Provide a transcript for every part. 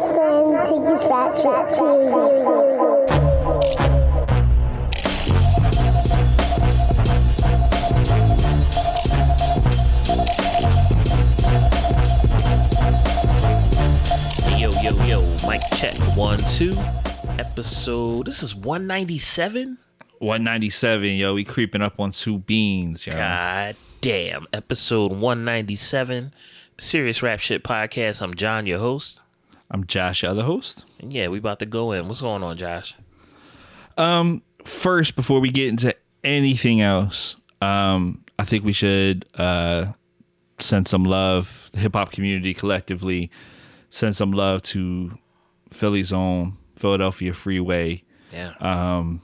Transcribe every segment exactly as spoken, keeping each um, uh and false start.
best friend take his fat shit seriously. Yo, yo, mic check. One, two. Episode. This is one ninety-seven? one ninety-seven, yo. We creeping up on two beans, yo. God damn. Episode one ninety-seven. Serious Rap Shit Podcast. I'm John, your host. I'm Josh, your other host. And yeah, we about to go in. What's going on, Josh? Um, first, before we get into anything else, um, I think we should uh send some love, the hip-hop community collectively. Send some love to Philly's own Philadelphia Freeway. Yeah. Um,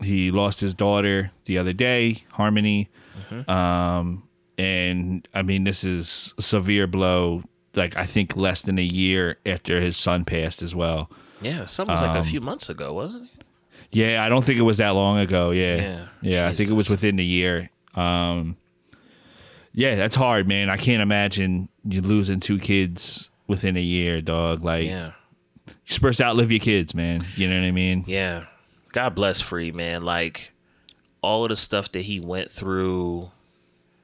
he lost his daughter the other day, Harmony. Mm-hmm. Um, and I mean, this is a severe blow. Like, I think less than a year after his son passed as well. Yeah, something was um, like a few months ago, wasn't it? Yeah, I don't think it was that long ago. Yeah. Yeah, yeah I think it was within the year. Um, yeah, that's hard, man. I can't imagine you losing two kids within a year, dog. Like, yeah. You're supposed to outlive your kids, man. You know what I mean? Yeah. God bless Free, man. Like, all of the stuff that he went through,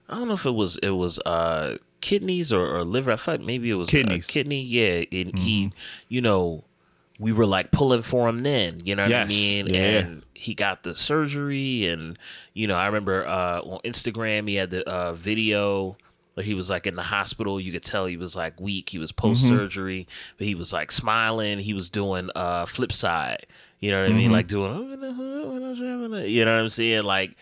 I don't know if it was it was uh, kidneys or, or liver. I thought maybe it was kidneys. A kidney. Yeah. And mm-hmm. he, you know, we were like pulling for him then, you know what yes. I mean? Yeah. And he got the surgery. And, you know, I remember uh, on Instagram, he had the uh, video. He was like in the hospital. You could tell he was like weak. He was post surgery, mm-hmm. but he was like smiling. He was doing uh, flip side. You know what mm-hmm. I mean? Like doing, you know what I'm saying? Like,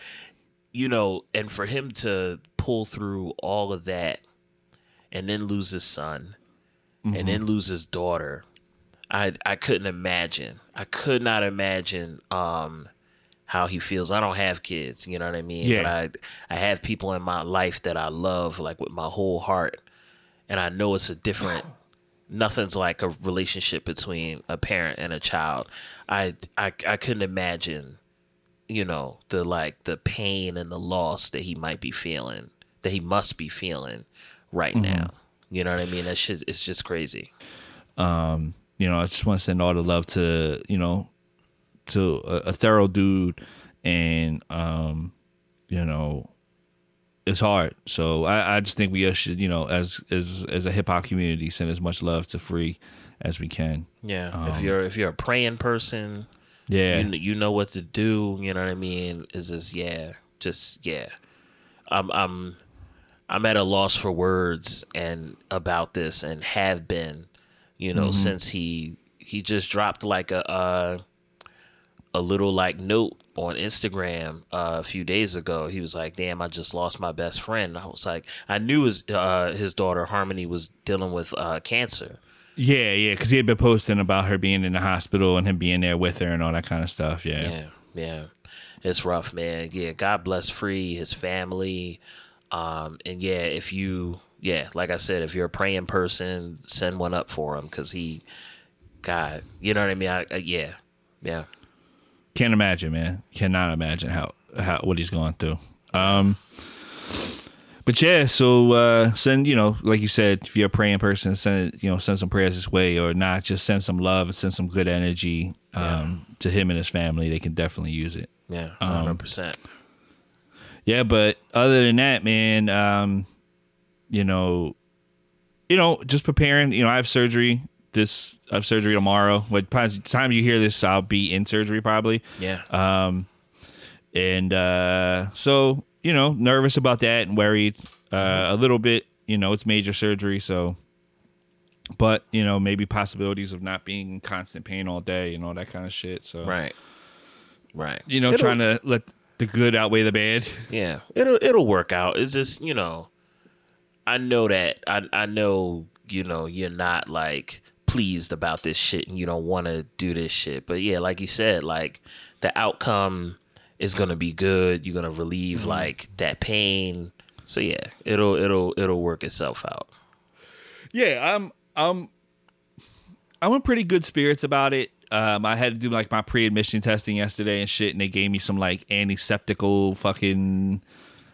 you know, and for him to pull through all of that and then lose his son mm-hmm. and then lose his daughter, I I couldn't imagine. I could not imagine. Um, how he feels. I don't have kids, you know what I mean? Yeah. But I, I have people in my life that I love, like, with my whole heart. And I know it's a different, nothing's like a relationship between a parent and a child. I, I, I couldn't imagine, you know, the, like, the pain and the loss that he might be feeling, that he must be feeling right mm-hmm. now. You know what I mean? That's just, it's just crazy. Um, you know, I just want to send all the love to, you know, to a, a thorough dude, and um you know, it's hard. So I, I just think we should, you know, as as as a hip hop community, send as much love to Free as we can. Yeah. Um, if you're if you're a praying person, yeah, you, you know what to do. You know what I mean? Is just yeah, just yeah. I'm I'm I'm at a loss for words and about this, and have been, you know, mm-hmm. since he he just dropped like a. Uh, a little like note on Instagram uh, a few days ago. He was like, damn, I just lost my best friend. I was like, I knew his uh, his daughter Harmony was dealing with uh, cancer. Yeah, yeah, because he had been posting about her being in the hospital and him being there with her and all that kind of stuff. Yeah, yeah, yeah. It's rough, man. Yeah, God bless Free, his family. Um, and yeah, if you, yeah, like I said, if you're a praying person, send one up for him, because he, God, you know what I mean? I, I, yeah, yeah. Can't imagine, man. Cannot imagine how, how what he's going through. Um, but yeah, so uh, send, you know, like you said, if you're a praying person, send, you know, send some prayers this way, or not. Just send some love and send some good energy um, yeah. to him and his family. They can definitely use it. Yeah, one hundred percent. Um, yeah, but other than that, man, um, you know, you know, just preparing. You know, I have surgery. This I have surgery tomorrow. But by the time you hear this, I'll be in surgery probably. Yeah. Um, and uh, so, you know, nervous about that and worried uh, a little bit. You know, it's major surgery, so. But you know, maybe possibilities of not being in constant pain all day and all that kind of shit. So right, right. You know, it'll, trying to let the good outweigh the bad. Yeah, it'll it'll work out. It's just, you know, I know that I I know you know you're not like. Pleased about this shit, and you don't want to do this shit, but yeah, like you said, like the outcome is gonna be good. You're gonna relieve mm-hmm. like that pain, so yeah, it'll it'll it'll work itself out. Yeah, I'm I'm I'm in pretty good spirits about it. Um, I had to do like my pre-admission testing yesterday and shit, and they gave me some like antiseptical fucking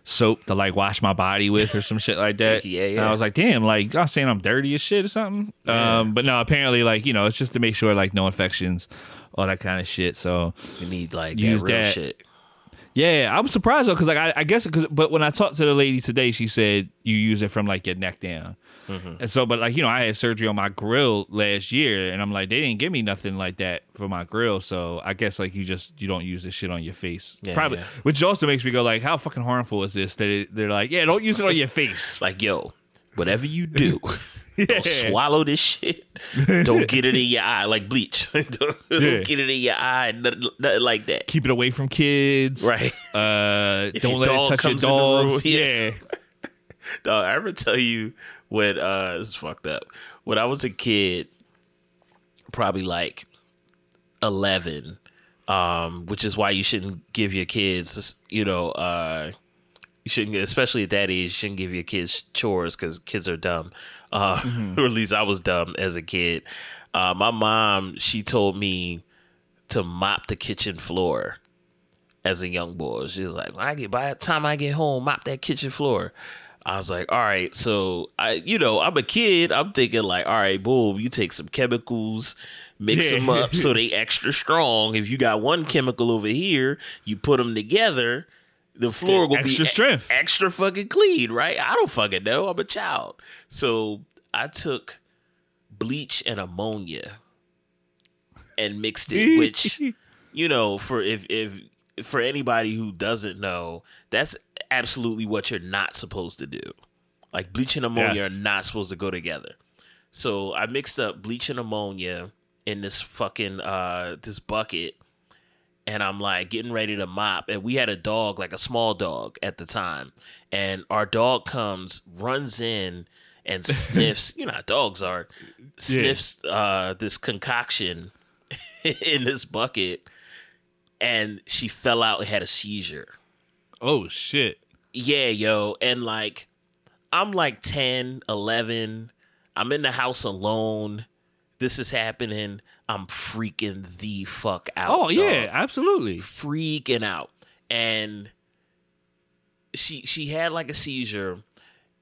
soap to like wash my body with or some shit like that. Yeah, yeah. And I was like, damn, like y'all saying I'm dirty as shit or something. Yeah. Um, but no, apparently like, you know, it's just to make sure like no infections, all that kind of shit. So you need like that real that. shit. Yeah, I was surprised though, because like I, I guess, cause, but when I talked to the lady today, she said you use it from like your neck down. Mm-hmm. And so, but like, you know, I had surgery on my grill last year, and I'm like, they didn't give me nothing like that for my grill. So I guess like you just, you don't use this shit on your face. Yeah, Probably, yeah. Which also makes me go like, how fucking harmful is this? That it, they're like, yeah, don't use it on your face. Like, yo, whatever you do, yeah. don't swallow this shit. Don't get it in your eye, like bleach. don't yeah. don't get it in your eye, nothing, nothing like that. Keep it away from kids. Right. Uh, don't let it touch your dog. Yeah. Dog, I ever tell you, When uh, it's fucked up. When I was a kid, probably like eleven, um, which is why you shouldn't give your kids, you know, uh, you shouldn't, especially at that age, you shouldn't give your kids chores because kids are dumb. Uh, mm-hmm. Or at least I was dumb as a kid. Uh, my mom, she told me to mop the kitchen floor as a young boy. She was like, when I get, by the time I get home, mop that kitchen floor. I was like, all right, so I, you know, I'm a kid. I'm thinking like, all right, boom, you take some chemicals, mix yeah. them up so they extra strong. If you got one chemical over here, you put them together, the floor will extra be strength. E- extra fucking clean, right? I don't fucking know. I'm a child. So I took bleach and ammonia and mixed it, which, you know, for if if for anybody who doesn't know, that's absolutely what you're not supposed to do. Like bleach and ammonia yes. are not supposed to go together. So I mixed up bleach and ammonia in this fucking uh this bucket, and I'm like getting ready to mop, and we had a dog, like a small dog at the time, and our dog comes runs in and sniffs you know how dogs are sniffs yeah. uh this concoction in this bucket, and she fell out and had a seizure. Oh shit. Yeah, yo. And like, I'm like ten, eleven. I'm in the house alone. This is happening. I'm freaking the fuck out. Oh, yeah, dog. Absolutely. Freaking out. And she she had like a seizure,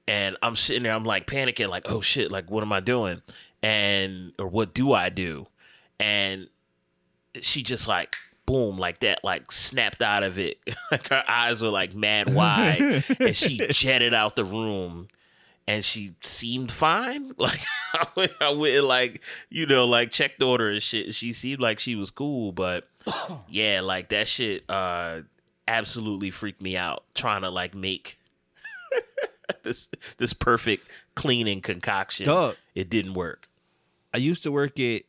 and I'm sitting there, I'm like panicking, like, oh shit, like what am I doing? And or what do I do? And she just like boom, like that, like snapped out of it. Like her eyes were like mad wide, and she jetted out the room, and she seemed fine. Like I went, I went and like, you know, like checked on her and shit. She seemed like she was cool, but yeah, like that shit uh, absolutely freaked me out. Trying to like make this this perfect cleaning concoction, Duh. It didn't work. I used to work at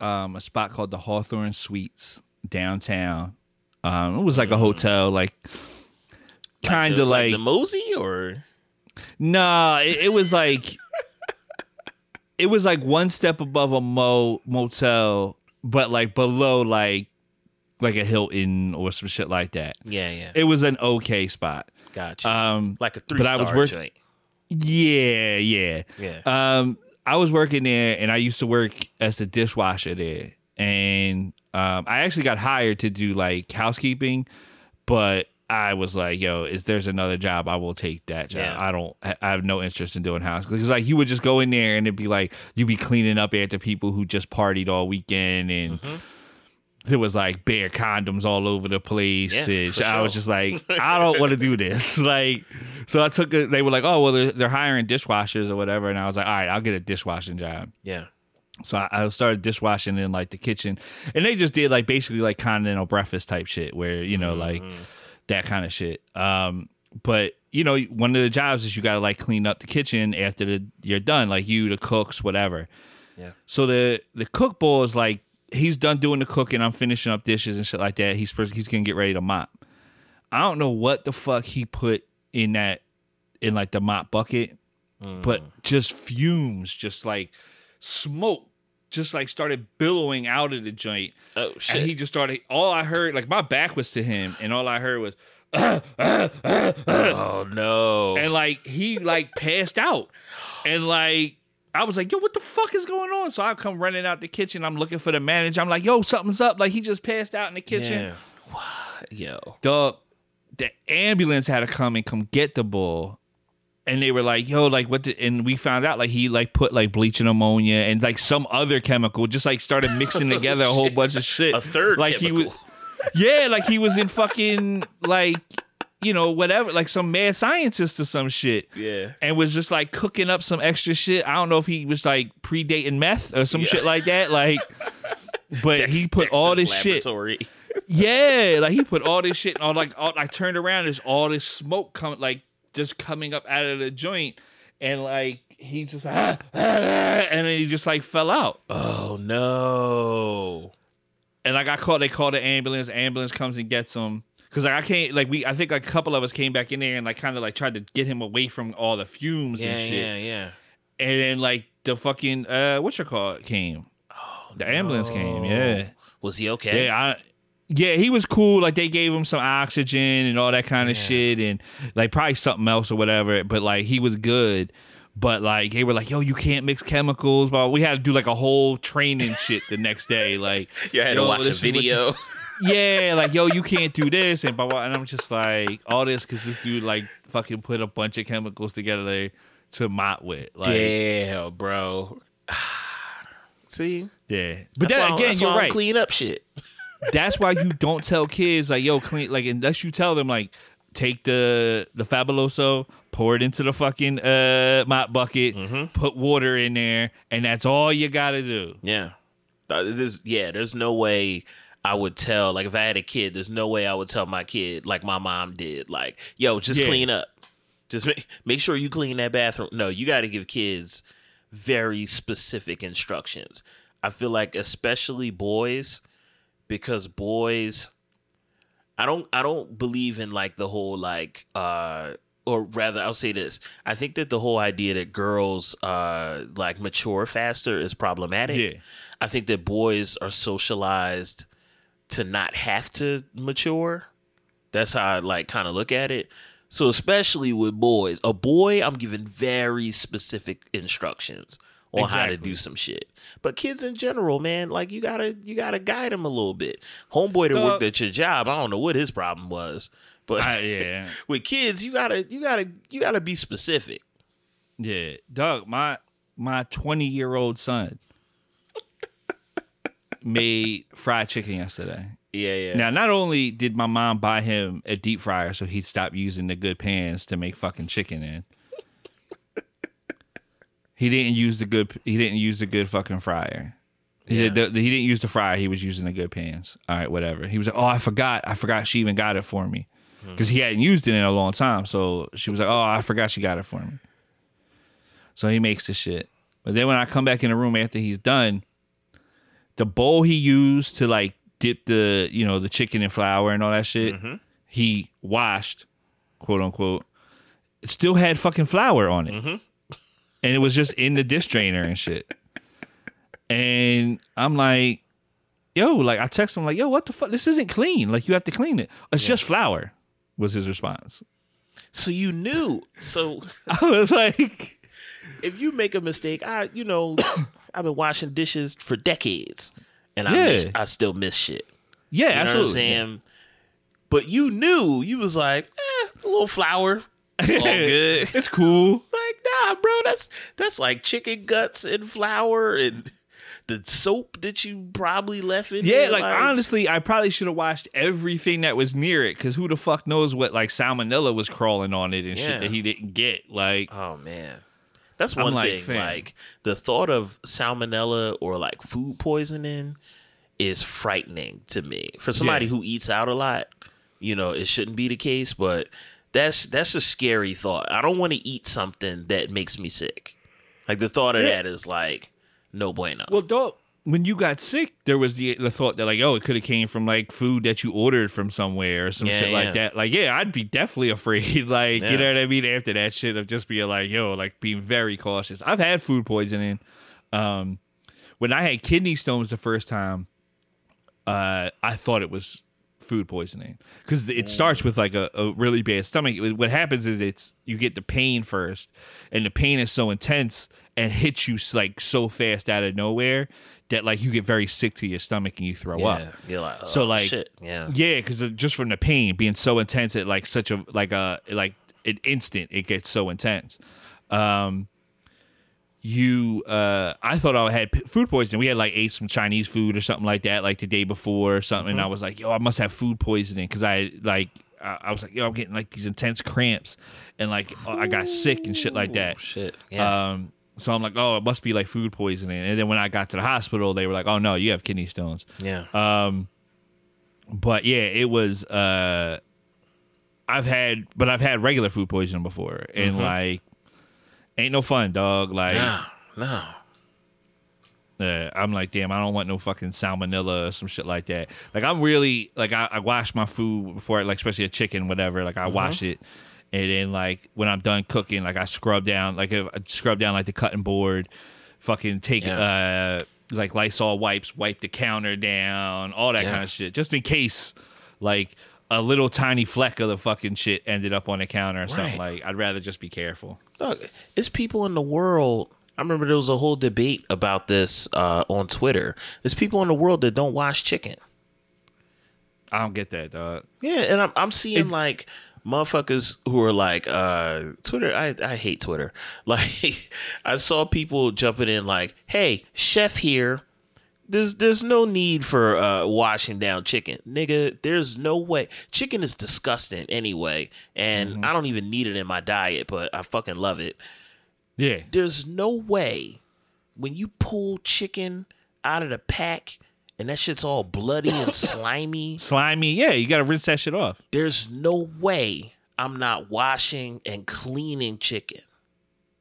um, a spot called the Hawthorne Suites Downtown. Um it was like a hotel, like kind of like, like, like the Mosey or nah it, it was like it was like one step above a mo motel, but like below like like a Hilton or some shit like that. Yeah, yeah. It was an okay spot. Gotcha. Um like a three star work- joint. Yeah, yeah. Yeah. Um I was working there, and I used to work as the dishwasher there. And um, I actually got hired to do like housekeeping, but I was like, yo, if there's another job, I will take that job. Yeah. I don't, I have no interest in doing house. Because like you would just go in there and it'd be like, you'd be cleaning up after people who just partied all weekend, and mm-hmm. there was like bare condoms all over the place. Yeah, and so sure. I was just like, I don't want to do this. Like, so I took it, they were like, oh, well, they're, they're hiring dishwashers or whatever. And I was like, all right, I'll get a dishwashing job. Yeah. So I started dishwashing in like the kitchen, and they just did like basically like continental breakfast type shit where, you know, mm-hmm. like that kind of shit. Um, but you know, one of the jobs is you got to like clean up the kitchen after the, you're done, like you, the cooks, whatever. Yeah. So the, the cook boy is like, he's done doing the cooking. I'm finishing up dishes and shit like that. He's he's going to get ready to mop. I don't know what the fuck he put in that, in like the mop bucket, mm. but just fumes, just like smoke. Just like started billowing out of the joint. Oh shit! And he just started. All I heard, like my back was to him, and all I heard was, uh, uh, uh, uh. "Oh no!" And like he like passed out, and like I was like, "Yo, what the fuck is going on?" So I come running out the kitchen. I'm looking for the manager. I'm like, "Yo, something's up!" Like he just passed out in the kitchen. Yeah. Yo, dog. the ambulance had to come and come get the bull. And they were like, yo, like what the, and we found out like he like put like bleach and ammonia and like some other chemical, just like started mixing together a whole bunch of shit. A third like chemical. He was, yeah, like he was in fucking like, you know, whatever, like some mad scientist or some shit. Yeah. And was just like cooking up some extra shit. I don't know if he was like predating meth or some yeah. shit like that. Like, but Dex, he put Dexter's all this laboratory. Shit. Yeah, like he put all this shit and all like all, I turned around, there's all this smoke coming like just coming up out of the joint, and like he just like, ah, ah, ah, and then he just like fell out. Oh no. And like I called, they called the ambulance, ambulance comes and gets him. Cause like I can't like we I think like a couple of us came back in there and like kinda like tried to get him away from all the fumes yeah, and shit. Yeah, yeah. And then like the fucking uh what's your call came. Oh the ambulance no. came, yeah. Was he okay? Yeah, I Yeah, he was cool. Like, they gave him some oxygen and all that kind of yeah. shit and, like, probably something else or whatever. But, like, he was good. But, like, they were like, yo, you can't mix chemicals. But we had to do, like, a whole training shit the next day. Like, you had to watch a video. You, yeah, like, yo, you can't do this. And, blah, blah, and I'm just like, all this because this dude, like, fucking put a bunch of chemicals together there to mop with. Like, damn, bro. See? Yeah. But that's that, why, again, that's you're why right. clean up shit. That's why you don't tell kids like yo clean like unless you tell them like take the the Fabuloso, pour it into the fucking uh mop bucket, mm-hmm. put water in there, and that's all you gotta do. Yeah, there's yeah there's no way I would tell like if I had a kid, there's no way I would tell my kid like my mom did like yo just yeah. clean up, just make make sure you clean that bathroom. No, you got to give kids very specific instructions. I feel like especially boys. Because boys, I don't, I don't believe in like the whole like, uh, or rather, I'll say this: I think that the whole idea that girls uh, like mature faster is problematic. Yeah. I think that boys are socialized to not have to mature. That's how I like kind of look at it. So especially with boys, a boy, I'm giving very specific instructions. On exactly. how to do some shit. But kids in general, man, like you gotta you gotta guide them a little bit. Homeboy that uh, worked at your job, I don't know what his problem was, but uh, yeah. with kids, you gotta you gotta you gotta be specific. Yeah, Doug, my my twenty year old son made fried chicken yesterday. Yeah, yeah. Now, not only did my mom buy him a deep fryer so he'd stop using the good pans to make fucking chicken in. He didn't use the good. He didn't use the good fucking fryer. He, yeah. did the, he didn't use the fryer. He was using the good pans. All right, whatever. He was like, "Oh, I forgot. I forgot she even got it for me," because mm-hmm. he hadn't used it in a long time. So she was like, "Oh, I forgot she got it for me." So he makes the shit. But then when I come back in the room after he's done, the bowl he used to like dip the you know the chicken in flour and all that shit, mm-hmm. he washed, quote unquote. It still had fucking flour on it. Mm-hmm. And it was just in the dish drainer and shit. And I'm like, yo, like I text him like, yo, what the fuck? This isn't clean. Like you have to clean it. It's yeah. just flour was his response. So you knew. So I was like. If you make a mistake, I, you know, I've been washing dishes for decades. And I, yeah. miss, I still miss shit. Yeah, you know absolutely. What I'm saying? Yeah. But you knew. You was like, eh, a little flour. It's all good. It's cool. Like, nah, bro, that's that's like chicken guts and flour and the soap that you probably left in there. Yeah, like, like honestly, I probably should have washed everything that was near it because who the fuck knows what like salmonella was crawling on it and yeah. shit that he didn't get. Like, oh man, that's one I'm thing. Like, like the thought of salmonella or like food poisoning is frightening to me. For somebody yeah. who eats out a lot, you know, it shouldn't be the case, but. That's that's a scary thought. I don't want to eat something that makes me sick. Like the thought of yeah. that is like no bueno. Well, dog, when you got sick, there was the the thought that like, oh, it could have came from like food that you ordered from somewhere or some yeah, shit yeah. like that. Like, yeah, I'd be definitely afraid. Like, yeah. you know what I mean? After that shit of just being like, yo, like being very cautious. I've had food poisoning. Um, when I had kidney stones the first time, uh, I thought it was food poisoning, because it starts with like a, a really bad stomach. What happens is it's you get the pain first, and the pain is so intense and hits you like so fast out of nowhere that like you get very sick to your stomach and you throw yeah, up. You're like, oh, so like shit. yeah, yeah, because just from the pain being so intense at like such a like a like an instant, it gets so intense. Um, you, uh, I thought I had p- food poisoning. We had like ate some Chinese food or something like that, like the day before or something. Mm-hmm. And I was like, yo, I must have food poisoning. Cause I like, I, I was like, yo, I'm getting like these intense cramps and like Ooh, I got sick and shit like that. Shit. Yeah. Um, so I'm like, oh, it must be like food poisoning. And then when I got to the hospital, they were like, oh no, you have kidney stones. Yeah. Um, but yeah, it was, uh, I've had, but I've had regular food poisoning before and mm-hmm. like, ain't no fun, dog. Like, no, no. Uh, I'm like, damn, I don't want no fucking salmonella or some shit like that. Like, I'm really like, I, I wash my food before, like, especially a chicken, whatever. Like, I mm-hmm. wash it, and then like when I'm done cooking, like I scrub down, like I scrub down like the cutting board, fucking take yeah. uh like Lysol wipes, wipe the counter down, all that yeah. kind of shit, just in case, like. A little tiny fleck of the fucking shit ended up on the counter or right. something. Like, I'd rather just be careful. Look, it's people in the world. I remember there was a whole debate about this uh, on Twitter. There's people in the world that don't wash chicken. I don't get that, dog. Yeah, and I'm I'm seeing it, like motherfuckers who are like uh, Twitter. I I hate Twitter. Like I saw people jumping in like, "Hey, chef here." There's there's no need for uh, washing down chicken. Nigga, there's no way. Chicken is disgusting anyway, and mm-hmm. I don't even need it in my diet, but I fucking love it. Yeah. There's no way when you pull chicken out of the pack and that shit's all bloody and slimy. Slimy, yeah. You got to rinse that shit off. There's no way I'm not washing and cleaning chicken.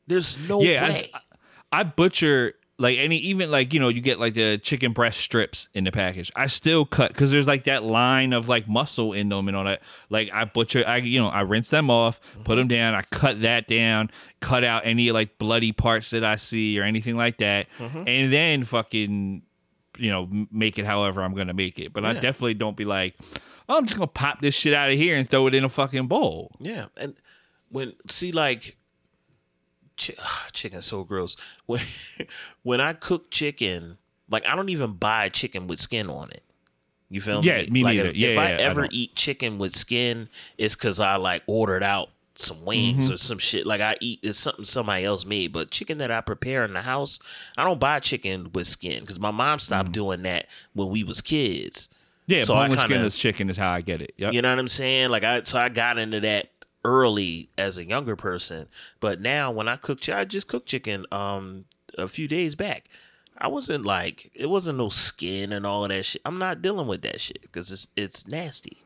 There's no yeah, way. I, I butcher... Like any, even like, you know, you get like the chicken breast strips in the package. I still cut because there's like that line of like muscle in them and all that. Like I butcher, I, you know, I rinse them off, put them down. I cut that down, cut out any like bloody parts that I see or anything like that. Mm-hmm. And then fucking, you know, make it however I'm going to make it. But yeah. I definitely don't be like, oh, I'm just going to pop this shit out of here and throw it in a fucking bowl. Yeah. And when, see, like, chicken's so gross. When when I cook chicken, like I don't even buy chicken with skin on it. You feel yeah, me? Yeah, me like neither. If, yeah, if yeah, I yeah, ever I eat chicken with skin, it's because I like ordered out some wings mm-hmm. or some shit. Like I eat it's something somebody else made, but chicken that I prepare in the house, I don't buy chicken with skin because my mom stopped mm-hmm. doing that when we was kids. Yeah, so boneless skinless chicken is how I get it. Yep. You know what I'm saying? Like I so I got into that early as a younger person, but now when I cook, I just cooked chicken um a few days back. I wasn't like it wasn't no skin and all of that shit. I'm not dealing with that shit because it's it's nasty.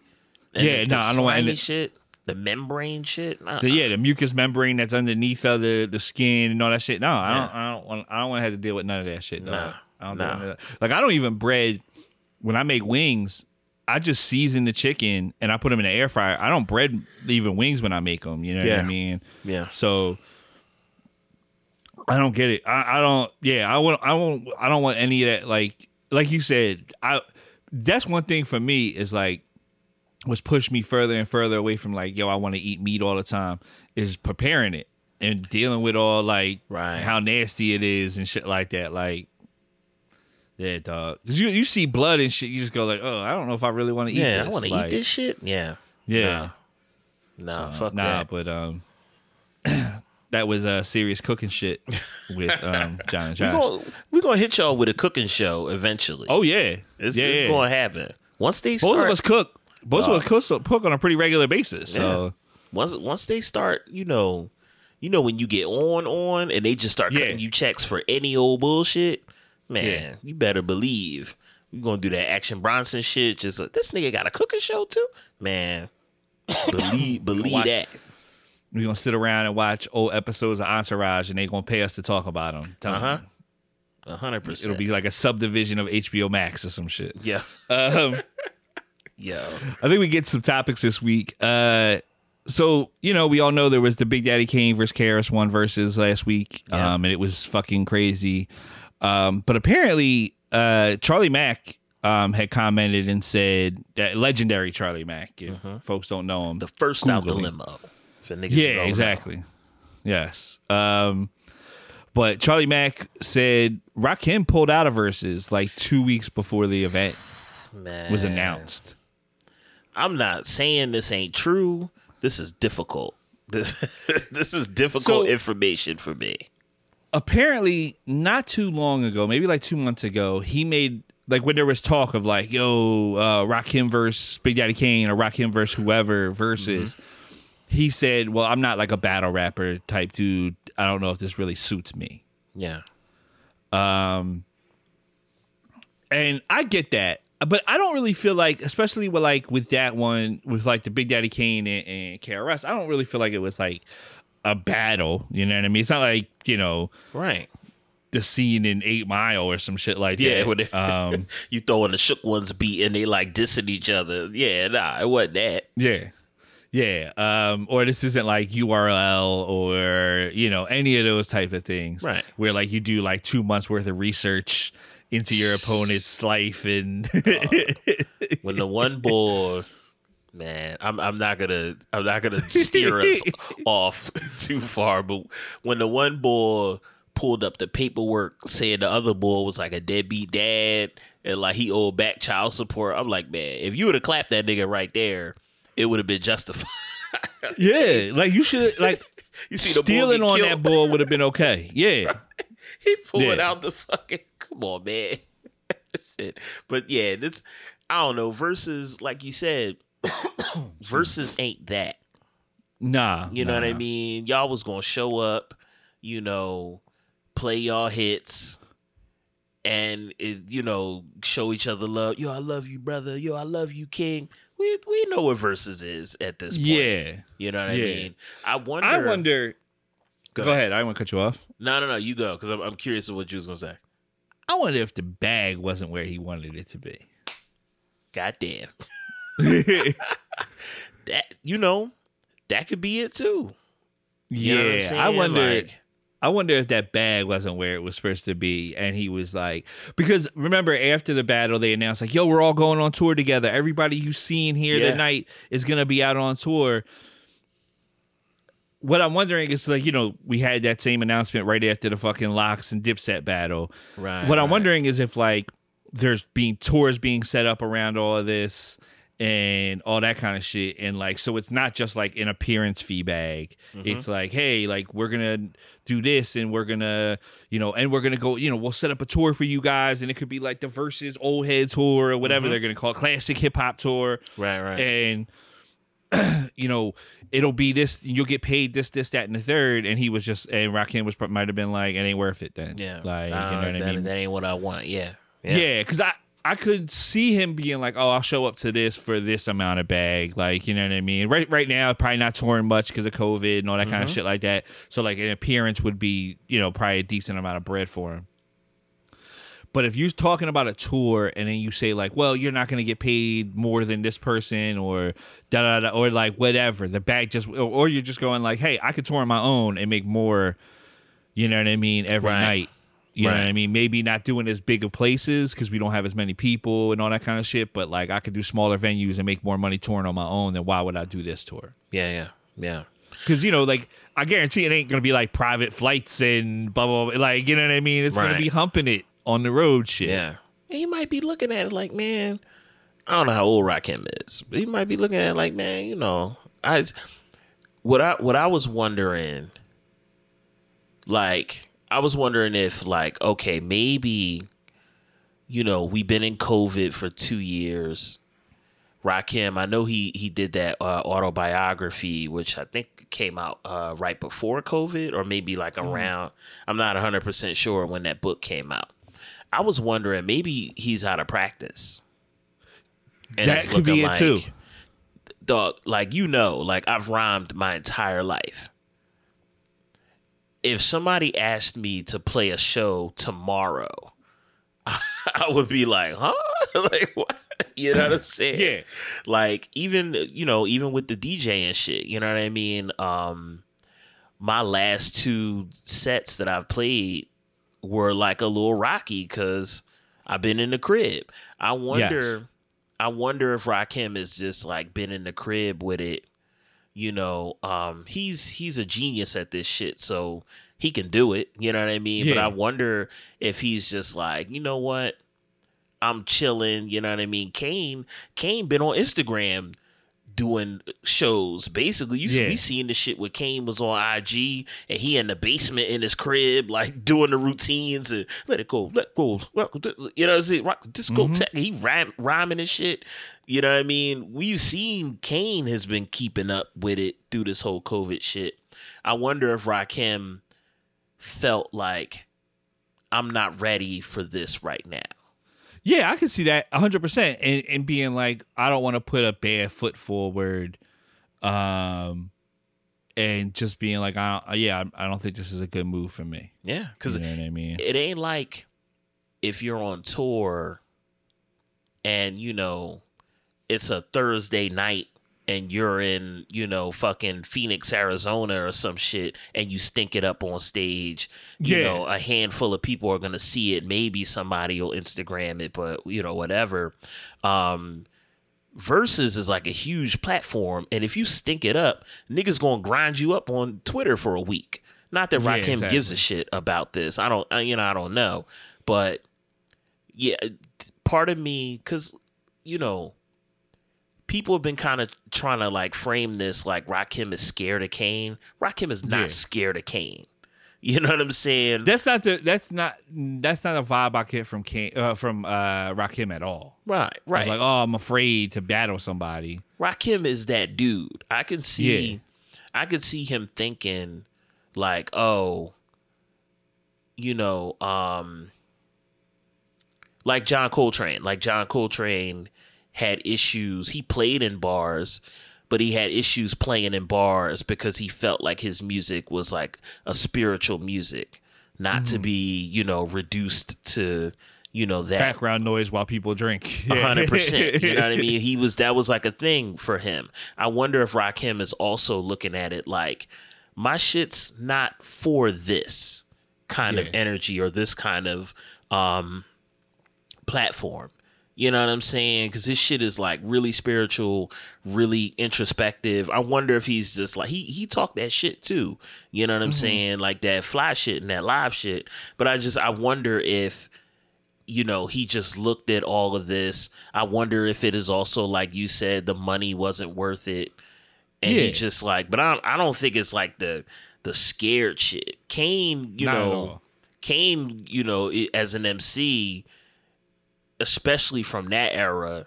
And yeah, the, the no, I don't want any shit. The membrane shit. Uh-uh. The, yeah, the mucous membrane that's underneath uh, the the skin and all that shit. No, I yeah. don't. I don't want. I don't want to have to deal with none of that shit. No, nah, I don't nah. that. Like I don't even bread when I make wings. I just season the chicken and I put them in the air fryer. I don't bread even wings when I make them. You know yeah. what I mean? Yeah. So I don't get it. I, I don't. Yeah. I won't. I won't. I don't want any of that. Like, like you said, I. That's one thing for me is like, what's pushed me further and further away from like, yo, I want to eat meat all the time is preparing it and dealing with all like right. how nasty it is and shit like that. Like. Yeah, dog. Cause you you see blood and shit, you just go like, oh, I don't know if I really want to eat. Yeah, this. I want to like, eat this shit. Yeah, yeah. Nah, nah so, fuck nah, that. But um, that was a uh, serious cooking shit with um John and Josh. We're gonna, we gonna hit y'all with a cooking show eventually. Oh yeah, it's, yeah, it's yeah. gonna happen once they start. Both of us cook. Both dog. of us cook, so cook on a pretty regular basis. So yeah. once once they start, you know, you know when you get on on and they just start cutting yeah. you checks for any old bullshit. Man, yeah. you better believe we're going to do that Action Bronson shit. Just like, this nigga got a cooking show too? Man, believe believe watch, that. We're going to sit around and watch old episodes of Entourage and they're going to pay us to talk about them. Uh-huh. one hundred percent. It'll be like a subdivision of H B O Max or some shit. Yeah. Um, Yo. I think we get some topics this week. Uh, so, you know, we all know there was the Big Daddy Kane versus K R S One versus last week. Yeah. Um, and it was fucking crazy. Um, but apparently, uh, Charlie Mack um, had commented and said, uh, legendary Charlie Mack, if uh-huh. folks don't know him. The first style dilemma. For niggas yeah, exactly. Out. Yes. Um, but Charlie Mack said Rakim pulled out of Versus like two weeks before the event Man. was announced. I'm not saying this ain't true. This is difficult. This this is difficult so, information for me. Apparently, not too long ago, maybe like two months ago, he made, like when there was talk of like, yo, uh, Rakim versus Big Daddy Kane or Rakim versus whoever versus, mm-hmm. he said, well, I'm not like a battle rapper type dude. I don't know if this really suits me. Yeah. Um, and I get that. But I don't really feel like, especially with like with that one, with like the Big Daddy Kane and, and K R S, I don't really feel like it was like a battle. You know what I mean? It's not like, you know, right? The scene in Eight Mile or some shit like yeah, that. Yeah, um, you throwing the Shook Ones beat and they like dissing each other. Yeah, nah, it wasn't that. Yeah, yeah. Um, or this isn't like U R L or you know any of those type of things, right? Where like you do like two months worth of research into your opponent's life and uh, when the one ball, man, I'm I'm not gonna I'm not gonna steer us off too far, but when the one ball pulled up the paperwork saying the other ball was like a deadbeat dad and like he owed back child support, I'm like, man, if you would have clapped that nigga right there, it would have been justified. Yeah, like you should like you see the stealing ball on killed. That ball would have been okay. Yeah, right. He pulled yeah. out the fucking. Come on, man. Shit. But yeah, this I don't know. Versus, like you said, Versus ain't that. Nah. You know nah, what I mean? Y'all was gonna show up, you know, play y'all hits and it, you know, show each other love. Yo, I love you, brother. Yo, I love you, King. We we know what Versus is at this point. Yeah. You know what yeah. I mean? I wonder I wonder Go, go ahead. ahead, I want to cut you off. No, no, no, you go, because I'm I'm curious of what you was gonna say. I wonder if the bag wasn't where he wanted it to be. Goddamn. That, you know, that could be it too. You yeah, know what I'm I wonder. Like, I wonder if that bag wasn't where it was supposed to be, and he was like, because remember after the battle they announced like, "Yo, we're all going on tour together. Everybody you seen here yeah. tonight is gonna be out on tour." What I'm wondering is, like, you know, we had that same announcement right after the fucking Lox and Dipset battle. Right. What I'm right. wondering is if, like, there's being tours being set up around all of this and all that kind of shit. And, like, so it's not just, like, an appearance fee bag. Mm-hmm. It's like, hey, like, we're going to do this and we're going to, you know, and we're going to go, you know, we'll set up a tour for you guys. And it could be, like, the Versus Old Head Tour or whatever mm-hmm. they're going to call it, Classic Hip Hop Tour. Right, right. And... you know, it'll be this, you'll get paid this, this, that, and the third. And he was just, and Rakim was might have been like, it ain't worth it then. Yeah. Like, uh, you know what that, I mean? That ain't what I want. Yeah. Yeah. yeah because I, I could see him being like, oh, I'll show up to this for this amount of bag. Like, you know what I mean? Right right now, probably not touring much because of COVID and all that mm-hmm. kind of shit like that. So, like, an appearance would be, you know, probably a decent amount of bread for him. But if you're talking about a tour and then you say like, well, you're not going to get paid more than this person or da da da or like whatever, the bag just or, or you're just going like, hey, I could tour on my own and make more, you know what I mean, every right. night. You right. know what I mean? Maybe not doing as big of places because we don't have as many people and all that kind of shit. But like I could do smaller venues and make more money touring on my own. Then why would I do this tour? Yeah, yeah, yeah. Because, you know, like, I guarantee it ain't going to be like private flights and blah, blah, blah. Like, you know what I mean? It's right. going to be humping it. On the road shit. Yeah. And he might be looking at it like, man, I don't know how old Rakim is, but he might be looking at it like, man, you know, I what I what I was wondering, like, I was wondering if like, okay, maybe, you know, we've been in COVID for two years. Rakim, I know he he did that uh, autobiography, which I think came out uh, right before COVID or maybe like around, mm-hmm. I'm not one hundred percent sure when that book came out. I was wondering, maybe he's out of practice. And that it's could be it like, too. Dog, like, you know, like I've rhymed my entire life. If somebody asked me to play a show tomorrow, I, I would be like, huh? Like, what? You know what I'm saying? Yeah. Like, even, you know, even with the D J and shit, you know what I mean? Um, my last two sets that I've played were like a little rocky because I've been in the crib. I wonder, yes. I wonder if Rakim is just like been in the crib with it. You know, um, he's he's a genius at this shit, so he can do it. You know what I mean? Yeah. But I wonder if he's just like, you know what? I'm chilling. You know what I mean? Kane, Kane been on Instagram doing shows. Basically, you yeah. see, we seen the shit where Kane was on I G and he in the basement in his crib, like doing the routines and let it go, let it go. You know what I'm saying? Just go mm-hmm. tech. He rhyme, rhyming and shit. You know what I mean? We've seen Kane has been keeping up with it through this whole COVID shit. I wonder if Rakim felt like, I'm not ready for this right now. Yeah, I can see that one hundred percent. And, and being like, I don't want to put a bad foot forward. Um, and just being like, I don't, yeah, I don't think this is a good move for me. Yeah, because you know what I mean? It ain't like if you're on tour and, you know, it's a Thursday night and you're in, you know, fucking Phoenix, Arizona or some shit, and you stink it up on stage, you yeah. know, a handful of people are going to see it. Maybe somebody will Instagram it, but, you know, whatever. Um, Versus is like a huge platform, and if you stink it up, niggas going to grind you up on Twitter for a week. Not that Rakim yeah, exactly. gives a shit about this. I don't, you know, I don't know. But, yeah, part of me, because, you know, people have been kind of trying to like frame this like Rakim is scared of Kane. Rakim is not yeah. scared of Kane. You know what I'm saying? That's not the that's not that's not a vibe I get from Kane uh, from uh, Rakim at all. Right, right. Like, oh, I'm afraid to battle somebody. Rakim is that dude. I can see, yeah. I can see him thinking like, oh, you know, um, like John Coltrane, like John Coltrane. had issues. He played in bars, but he had issues playing in bars because he felt like his music was like a spiritual music, not mm-hmm. to be, you know, reduced to, you know, that background noise while people drink. A hundred percent. You know what I mean? He was, that was like a thing for him. I wonder if Rakim is also looking at it like, my shit's not for this kind yeah. of energy or this kind of um, platform. You know what I'm saying? Because this shit is like really spiritual, really introspective. I wonder if he's just like, he he talked that shit too. You know what I'm mm-hmm. saying? Like that fly shit and that live shit. But I just, I wonder if, you know, he just looked at all of this. I wonder if it is also, like you said, the money wasn't worth it. And yeah. he just like, but I don't, I don't think it's like the, the scared shit. Kane, you Not know, Kane, you know, as an M C, especially from that era,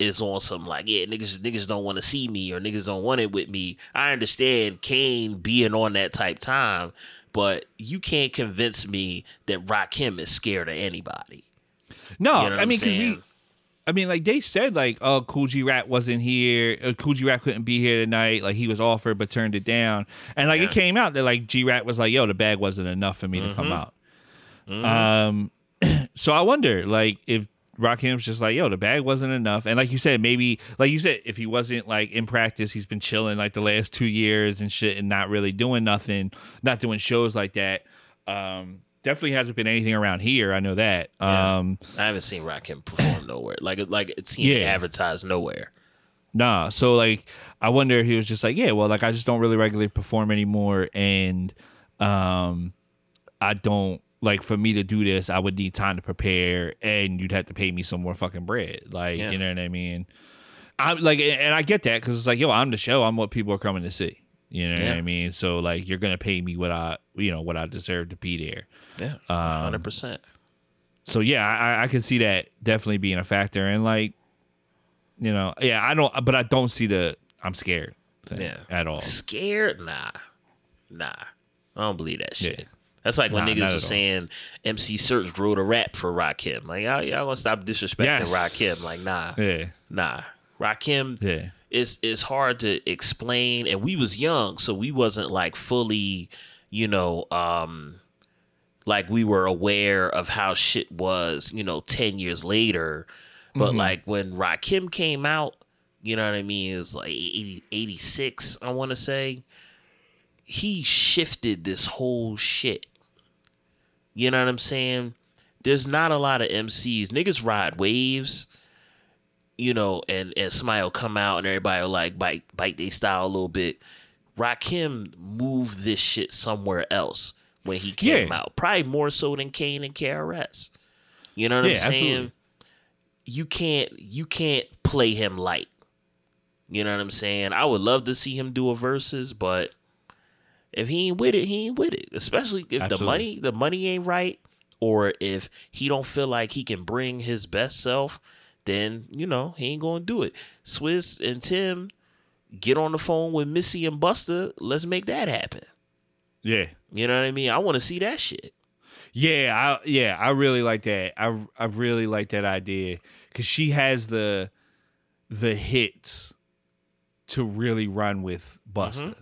is on some like, yeah, niggas, niggas don't want to see me or niggas don't want it with me. I understand Kane being on that type time, but you can't convince me that Rakim is scared of anybody. No, you know I mean, 'cause we, I mean, like they said, like, oh, Kool G Rap wasn't here. Uh, Kool G Rap couldn't be here tonight. Like he was offered but turned it down. And like yeah. it came out that like G Rap was like, yo, the bag wasn't enough for me mm-hmm. to come out. Mm-hmm. Um, so I wonder, like, if Rakim's just like, yo, the bag wasn't enough. And like you said, maybe, like you said, if he wasn't, like, in practice, he's been chilling, like, the last two years and shit and not really doing nothing, not doing shows like that. Um, definitely hasn't been anything around here. I know that. Yeah. Um, I haven't seen Rakim perform nowhere. Like, like it's seen yeah. advertised nowhere. Nah. So, like, I wonder if he was just like, yeah, well, like, I just don't really regularly perform anymore. And um, I don't. Like, for me to do this, I would need time to prepare, and you'd have to pay me some more fucking bread. Like, yeah. you know what I mean? I'm like, and I get that because it's like, yo, I'm the show. I'm what people are coming to see. You know yeah. what I mean? So, like, you're gonna pay me what I, you know, what I deserve to be there. Yeah, um, one hundred percent. So yeah, I, I can see that definitely being a factor, and like, you know, yeah, I don't, but I don't see the I'm scared thing yeah. at all. Scared? Nah, nah, I don't believe that shit. Yeah. That's like when nah, niggas were saying M C Search wrote a rap for Rakim. Like, y'all, y'all gonna stop disrespecting yes. Rakim. Like, nah. Yeah. Nah. Rakim, yeah. it's, it's hard to explain. And we was young, so we wasn't, like, fully, you know, um, like, we were aware of how shit was, you know, ten years later. But, mm-hmm. like, when Rakim came out, you know what I mean? It was, like, eighty, eighty-six, I want to say. He shifted this whole shit. You know what I'm saying? there's not a lot of M Cs. Niggas ride waves, you know, and, and somebody will come out and everybody will like bite, bite their style a little bit. Rakim moved this shit somewhere else when he came yeah. out. Probably more so than Kane and K R S. You know what yeah, I'm saying? Absolutely. You can't you can't play him light. You know what I'm saying? I would love to see him do a versus, but if he ain't with it, he ain't with it. Especially if absolutely. the money the money ain't right, or if he don't feel like he can bring his best self, then, you know, he ain't gonna do it. Swizz and Tim, get on the phone with Missy and Busta. Let's make that happen. Yeah. You know what I mean? I want to see that shit. Yeah, I yeah, I really like that. I I really like that idea, cuz she has the the hits to really run with Busta. Mm-hmm.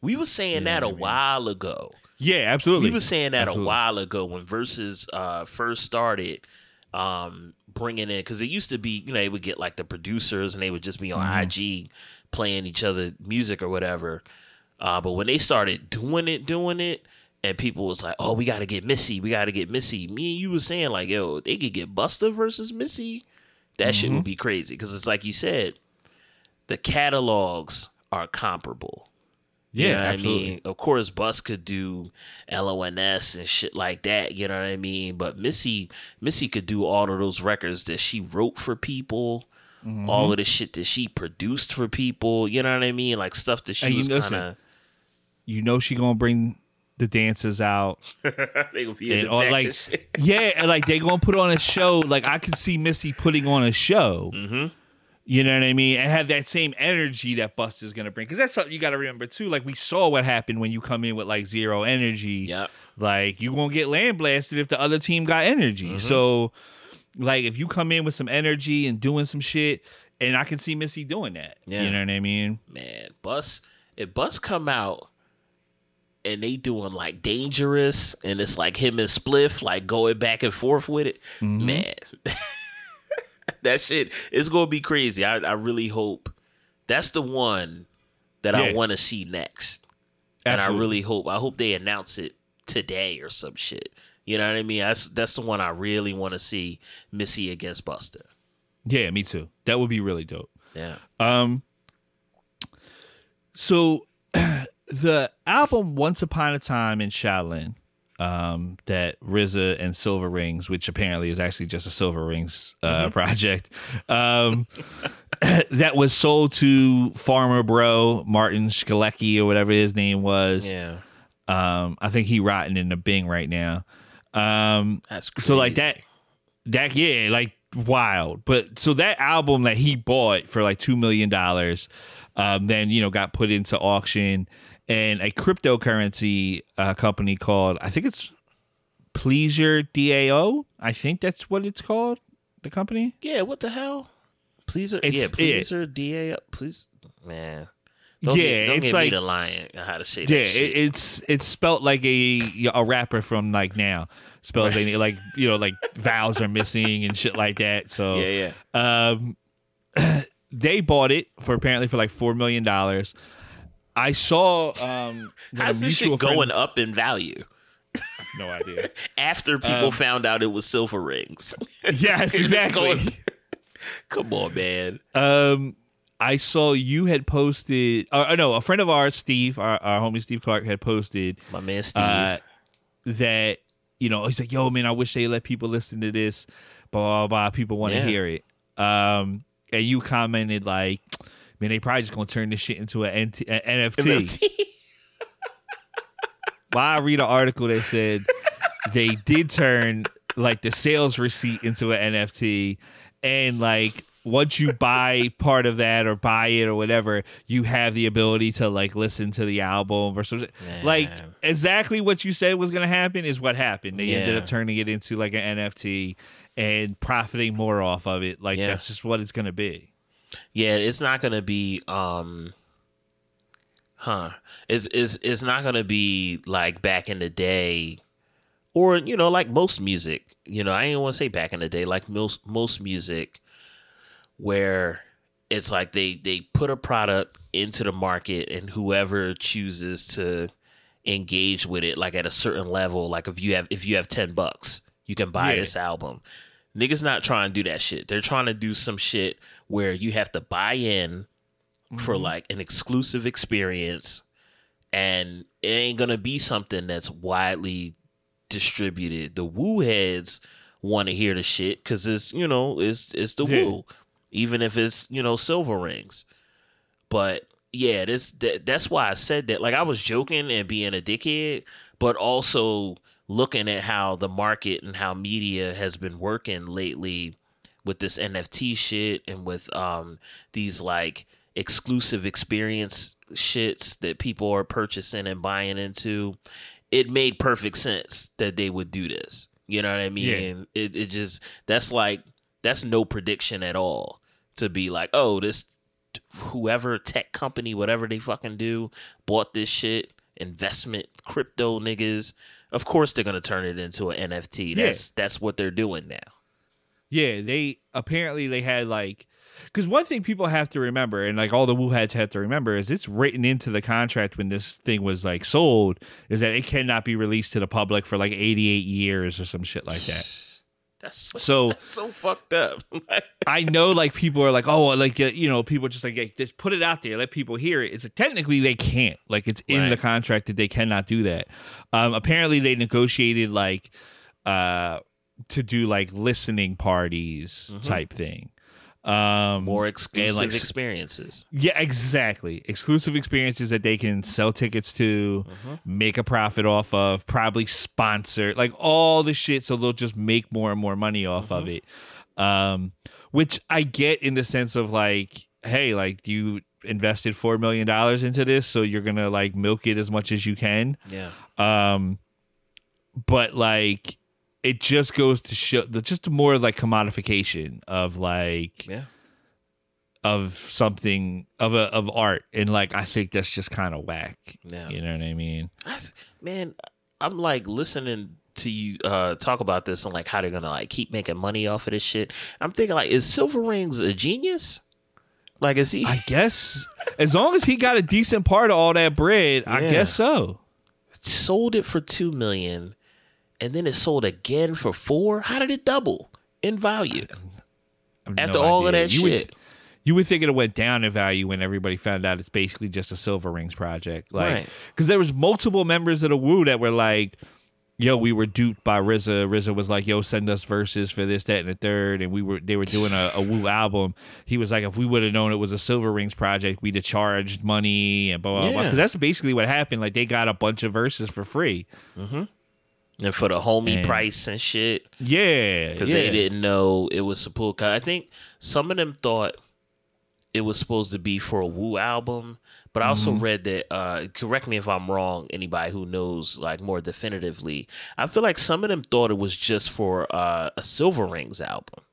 We were saying you know that a I mean? while ago. Yeah, absolutely. We were saying that absolutely. a while ago when Versus uh, first started um, bringing in, cuz it used to be, you know, they would get like the producers and they would just be on mm-hmm. I G playing each other music or whatever. Uh, but when they started doing it, doing it, and people was like, oh, we got to get Missy. We got to get Missy. Me and you was saying, like, yo, they could get Busta versus Missy. That mm-hmm. shit would be crazy. Because it's like you said, the catalogs are comparable. Yeah, you know what absolutely. I mean? Of course, Bus could do L O N S and shit like that. You know what I mean? But Missy, Missy could do all of those records that she wrote for people. Mm-hmm. All of the shit that she produced for people. You know what I mean? Like stuff that she and was kind of... You know she going to bring... the dancers out. They gonna be in all, like, yeah, like they gonna put on a show. Like I can see Missy putting on a show. Mm-hmm. You know what I mean? And have that same energy that Busta's gonna bring. Because that's something you gotta remember too. Like we saw what happened when you come in with like zero energy. Yep. Like you gonna get land blasted if the other team got energy. Mm-hmm. So like if you come in with some energy and doing some shit, and I can see Missy doing that. Yeah. You know what I mean? Man, Bus if Bus come out and they doing like Dangerous, and it's like him and Spliff like going back and forth with it. Mm-hmm. Man, that shit is gonna be crazy. I, I really hope that's the one that yeah. I want to see next. Absolutely. And I really hope I hope they announce it today or some shit. You know what I mean? That's that's the one I really want to see, Missy against Busta. Yeah, me too. That would be really dope. Yeah. Um. So. The album Once Upon a Time in Shaolin, um, that R Z A and Silver Rings, which apparently is actually just a Silver Rings uh, mm-hmm. project, um, that was sold to Farmer Bro, Martin Shkalecki, or whatever his name was. Yeah. Um, I think he rotting in the Bing right now. Um, That's crazy. So like that, that, yeah, like wild. But so that album that he bought for like two million dollars, um, then, you know, got put into auction. And a cryptocurrency uh, company called, I think it's Pleasure D A O. I think that's what it's called, the company. Yeah, what the hell? Pleaser, it's, yeah, Pleaser it. D A O. Please, man. Don't yeah, get, don't it's get like, me to lying on how to say yeah, that shit. It, it's it's spelt like a a rapper from like now. Spells right. like, like, you know, like vowels are missing and shit like that. So yeah, yeah. Um, they bought it for apparently for like four million dollars. I saw. Um, How's this shit going friend... up in value? No idea. After people um, found out it was Silver Rings. Yes, exactly. Going... Come on, man. Um, I saw you had posted. Uh, no, a friend of ours, Steve, our, our homie Steve Clark, had posted. My man Steve. Uh, that, you know, he's like, yo, man, I wish they let people listen to this. Blah, blah, blah. People want to yeah. hear it. Um, and you commented, like, man, they probably just gonna turn this shit into an N F T. Well, I read an article that said they did turn like the sales receipt into an N F T, and like once you buy part of that or buy it or whatever, you have the ability to like listen to the album or something. Man. Like exactly what you said was gonna happen is what happened. They yeah. ended up turning it into like an N F T and profiting more off of it. Like yeah. that's just what it's gonna be. Yeah, it's not gonna be, um, huh? It's it's it's not gonna be like back in the day, or you know, like most music. You know, I ain't want to say back in the day, like most most music, where it's like they they put a product into the market, and whoever chooses to engage with it, like at a certain level, like if you have if you have ten bucks, You can buy yeah. this album. Niggas not trying to do that shit. They're trying to do some shit where you have to buy in mm-hmm. for like an exclusive experience, and it ain't gonna be something that's widely distributed. The woo heads want to hear the shit because it's, you know, it's it's the yeah. woo, even if it's, you know, Silver Rings. But yeah, this that, that's why I said that. Like, I was joking and being a dickhead, but also looking at how the market and how media has been working lately with this N F T shit and with um these like exclusive experience shits that people are purchasing and buying into, it made perfect sense that they would do this. You know what I mean? Yeah. It it just, that's like, that's no prediction at all to be like, oh, this whoever tech company, whatever they fucking do, bought this shit, investment, crypto niggas. Of course they're gonna turn it into an N F T. That's yeah. that's what they're doing now. Yeah, they apparently they had like, because one thing people have to remember, and like all the wooheads have to remember, is it's written into the contract when this thing was like sold, is that it cannot be released to the public for like eighty-eight years or some shit like that. That's so, so that's so fucked up. I know, like people are like, oh, like you know, people just like just put it out there, let people hear it. It's like, technically they can't. Like it's in right. the contract that they cannot do that. Um, apparently they negotiated like uh, to do like listening parties mm-hmm. type thing. Um, More exclusive like, experiences. Yeah, exactly. Exclusive experiences that they can sell tickets to, mm-hmm. make a profit off of, probably sponsor, like all the shit. So they'll just make more and more money off mm-hmm. of it. Um, which I get in the sense of like, hey, like you invested four million dollars into this, so you're going to like milk it as much as you can. Yeah. Um, but like, it just goes to show the just more like commodification of like yeah. of something of a of art, and like I think that's just kind of whack. Yeah. You know what I mean? Man, I'm like listening to you uh, talk about this and like how they're gonna like keep making money off of this shit. I'm thinking like, is Silver Rings a genius? Like, is he? I guess as long as he got a decent part of all that bread, yeah. I guess so. Sold it for two million. And then it sold again for four. How did it double in value after no all idea. of that you shit? Would, you would think it went down in value when everybody found out it's basically just a Silver Rings project, like right. because there was multiple members of the Woo that were like, "Yo, we were duped by R Z A." R Z A was like, "Yo, send us verses for this, that, and the third." And we were they were doing a, a Woo album. He was like, "If we would have known it was a Silver Rings project, we'd have charged money and blah blah yeah. blah." Because that's basically what happened. Like they got a bunch of verses for free. Mm-hmm. And for the homie and, price and shit. Yeah. Because yeah. they didn't know it was supposed to. I think some of them thought it was supposed to be for a Woo album. But I also mm-hmm. read that, uh, correct me if I'm wrong, anybody who knows like more definitively, I feel like some of them thought it was just for uh, a Silver Rings album.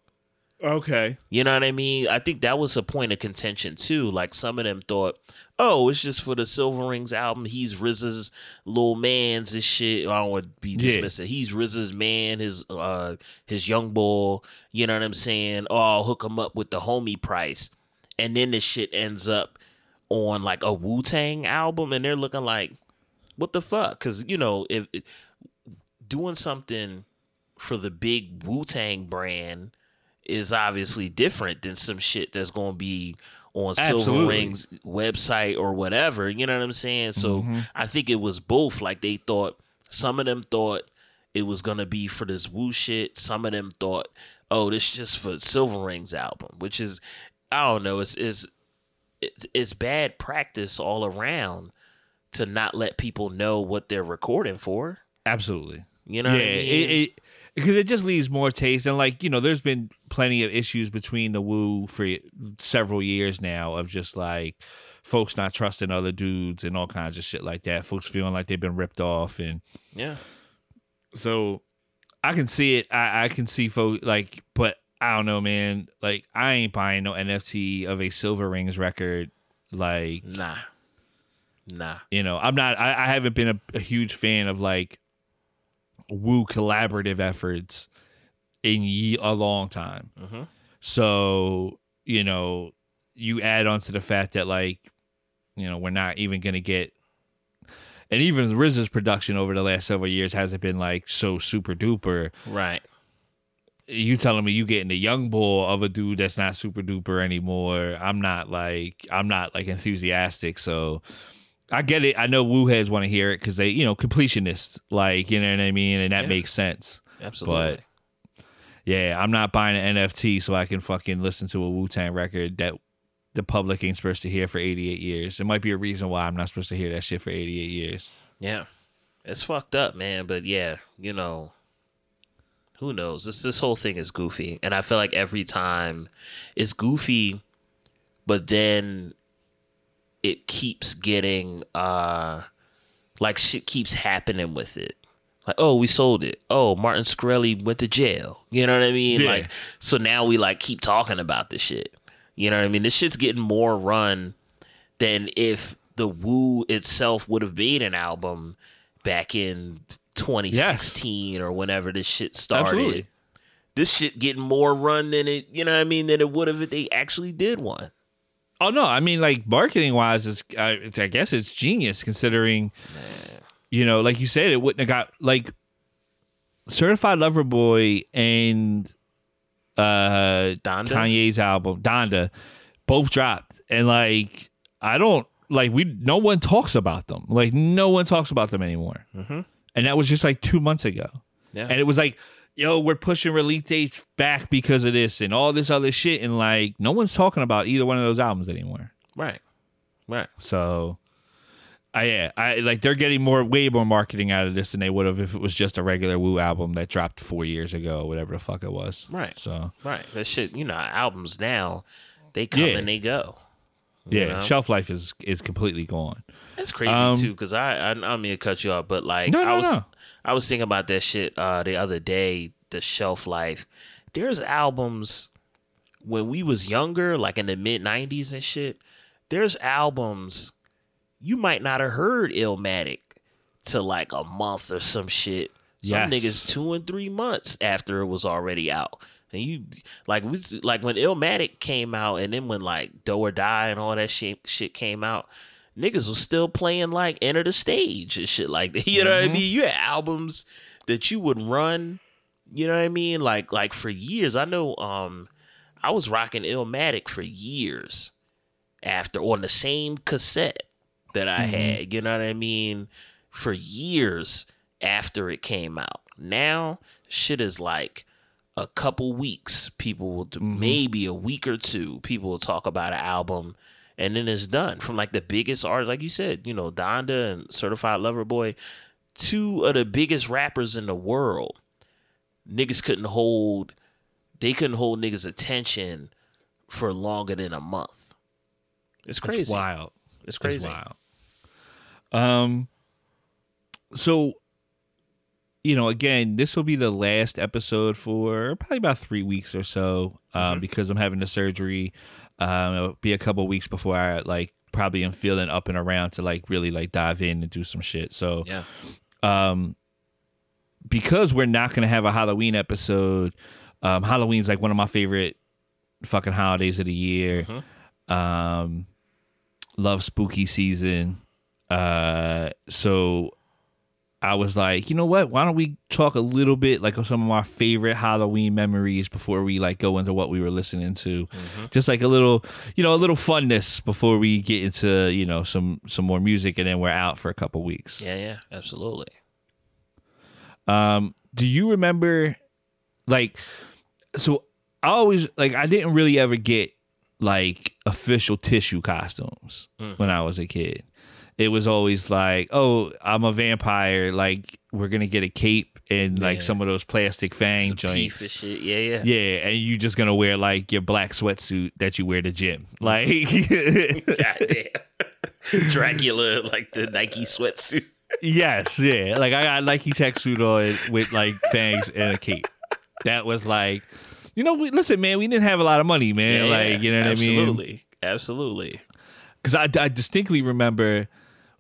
Okay. You know what I mean? I think that was a point of contention too. Like some of them thought, oh, it's just for the Silver Rings album. He's R Z A's little man's and shit. I don't want to be dismissive. Yeah. He's R Z A's man, his uh, his young boy. You know what I'm saying? Oh, I'll hook him up with the homie price. And then this shit ends up on like a Wu-Tang album. And they're looking like, what the fuck? Because, you know, if, if doing something for the big Wu-Tang brand is obviously different than some shit that's going to be on Absolutely. Silver Rings website or whatever. You know what I'm saying? So mm-hmm. I think it was both. Like they thought, some of them thought it was going to be for this Woo shit. Some of them thought, oh, this is just for Silver Rings album, which is, I don't know. It's, it's, it's, it's bad practice all around to not let people know what they're recording for. Absolutely. You know yeah, what I mean? It, it, Because it just leaves more taste. And, like, you know, there's been plenty of issues between the Woo for several years now of just, like, folks not trusting other dudes and all kinds of shit like that. Folks feeling like they've been ripped off. And yeah. So I can see it. I, I can see folks, like, but I don't know, man. Like, I ain't buying no N F T of a Silver Rings record. Like, nah. Nah. You know, I'm not, I, I haven't been a, a huge fan of, like, Woo collaborative efforts in ye- a long time. Mm-hmm. So, you know, you add on to the fact that, like, you know, we're not even going to get, and even R Z A's production over the last several years hasn't been like so super duper. Right. You telling me you getting the young bull of a dude that's not super duper anymore? I'm not like I'm not like enthusiastic. So I get it. I know Woo heads want to hear it because they, you know, completionists, like, you know what I mean, and that yeah. makes sense. Absolutely. But yeah, I'm not buying an N F T so I can fucking listen to a Wu-Tang record that the public ain't supposed to hear for eighty-eight years. There might be a reason why I'm not supposed to hear that shit for eighty-eight years. Yeah, it's fucked up, man. But yeah, you know. Who knows? This this whole thing is goofy. And I feel like every time it's goofy, but then it keeps getting, uh, like shit keeps happening with it. Like, oh, we sold it. Oh, Martin Shkreli went to jail. You know what I mean? Yeah. Like, so now we like keep talking about this shit. You know what I mean? This shit's getting more run than if the Woo itself would have been an album back in twenty sixteen yes. or whenever this shit started. Absolutely. This shit getting more run than it, you know what I mean, than it would have if they actually did one. Oh no, I mean, like, marketing wise, it's I, I guess it's genius considering, man. You know, like you said, it wouldn't have got like Certified Lover Boy and uh, Donda? Kanye's album Donda both dropped, and like I don't like we no one talks about them. Like no one talks about them anymore. Mm-hmm. And that was just like two months ago. Yeah. And it was like, yo, we're pushing release dates back because of this and all this other shit. And like, no one's talking about either one of those albums anymore. Right. Right. So, I, yeah, I like they're getting more, way more marketing out of this than they would have if it was just a regular Woo album that dropped four years ago, whatever the fuck it was. Right. So, right. That shit, you know, albums now, they come yeah. and they go. Yeah. Know? Shelf life is, is completely gone. That's crazy um, too, because I, I I don't mean to cut you off, but like no, no, I was no. I was thinking about that shit uh, the other day. The shelf life. There's albums when we was younger, like in the mid nineties and shit. There's albums you might not have heard Illmatic to like a month or some shit. Some yes. niggas two and three months after it was already out. And you like we like when Illmatic came out, and then when like Do or Die and all that shit shit came out. Niggas was still playing like Enter the Stage and shit like that. You know mm-hmm. what I mean? You had albums that you would run, you know what I mean? Like like for years. I know um I was rocking Illmatic for years after on the same cassette that I mm-hmm. had, you know what I mean? For years after it came out. Now shit is like a couple weeks, people will mm-hmm. maybe a week or two, people will talk about an album. And then it's done from like the biggest artists, like you said, you know, Donda and Certified Lover Boy, two of the biggest rappers in the world. Niggas couldn't hold, they couldn't hold niggas' attention for longer than a month. It's crazy. It's wild. It's crazy. It's wild. Um, so, you know, again, this will be the last episode for probably about three weeks or so um, mm-hmm. because I'm having the surgery. Um, it'll be a couple of weeks before I like probably am feeling up and around to like really like dive in and do some shit. So, yeah. um, because we're not gonna have a Halloween episode, um, Halloween's like one of my favorite fucking holidays of the year. Mm-hmm. Um, love spooky season. Uh, so I was like, you know what? Why don't we talk a little bit like of some of my favorite Halloween memories before we like go into what we were listening to, mm-hmm. just like a little, you know, a little funness before we get into, you know, some some more music, and then we're out for a couple weeks. Yeah, yeah, absolutely. Um, do you remember, like, so I always like I didn't really ever get like official tissue costumes mm-hmm. when I was a kid. It was always like, oh, I'm a vampire. Like, we're going to get a cape and, like, yeah. some of those plastic fang some joints. Teeth and shit. Yeah, yeah. Yeah, and you're just going to wear, like, your black sweatsuit that you wear to gym. Like, goddamn. Dracula, like, the Nike sweatsuit. Yes, yeah. Like, I got a Nike tech suit on with, like, fangs and a cape. That was, like, you know, we, listen, man, we didn't have a lot of money, man. Yeah, like, you know what absolutely. I mean? Absolutely. Absolutely. Because I, I distinctly remember...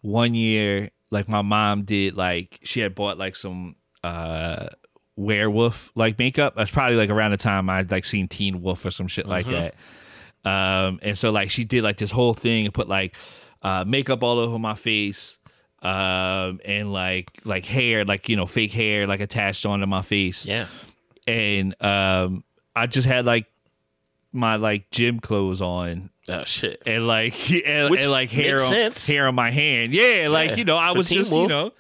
One year, like, my mom did, like, she had bought, like, some uh, werewolf, like, makeup. That's probably, like, around the time I'd, like, seen Teen Wolf or some shit like mm-hmm. that. Um, and so, like, she did, like, this whole thing and put, like, uh, makeup all over my face. um, and like like hair, like, you know, fake hair, like attached onto my face. Yeah. And um, I just had like my like gym clothes on. Oh shit! And like and, Which and like hair on sense. hair on my hand. Yeah, like yeah. you know, I was just wolf. you know,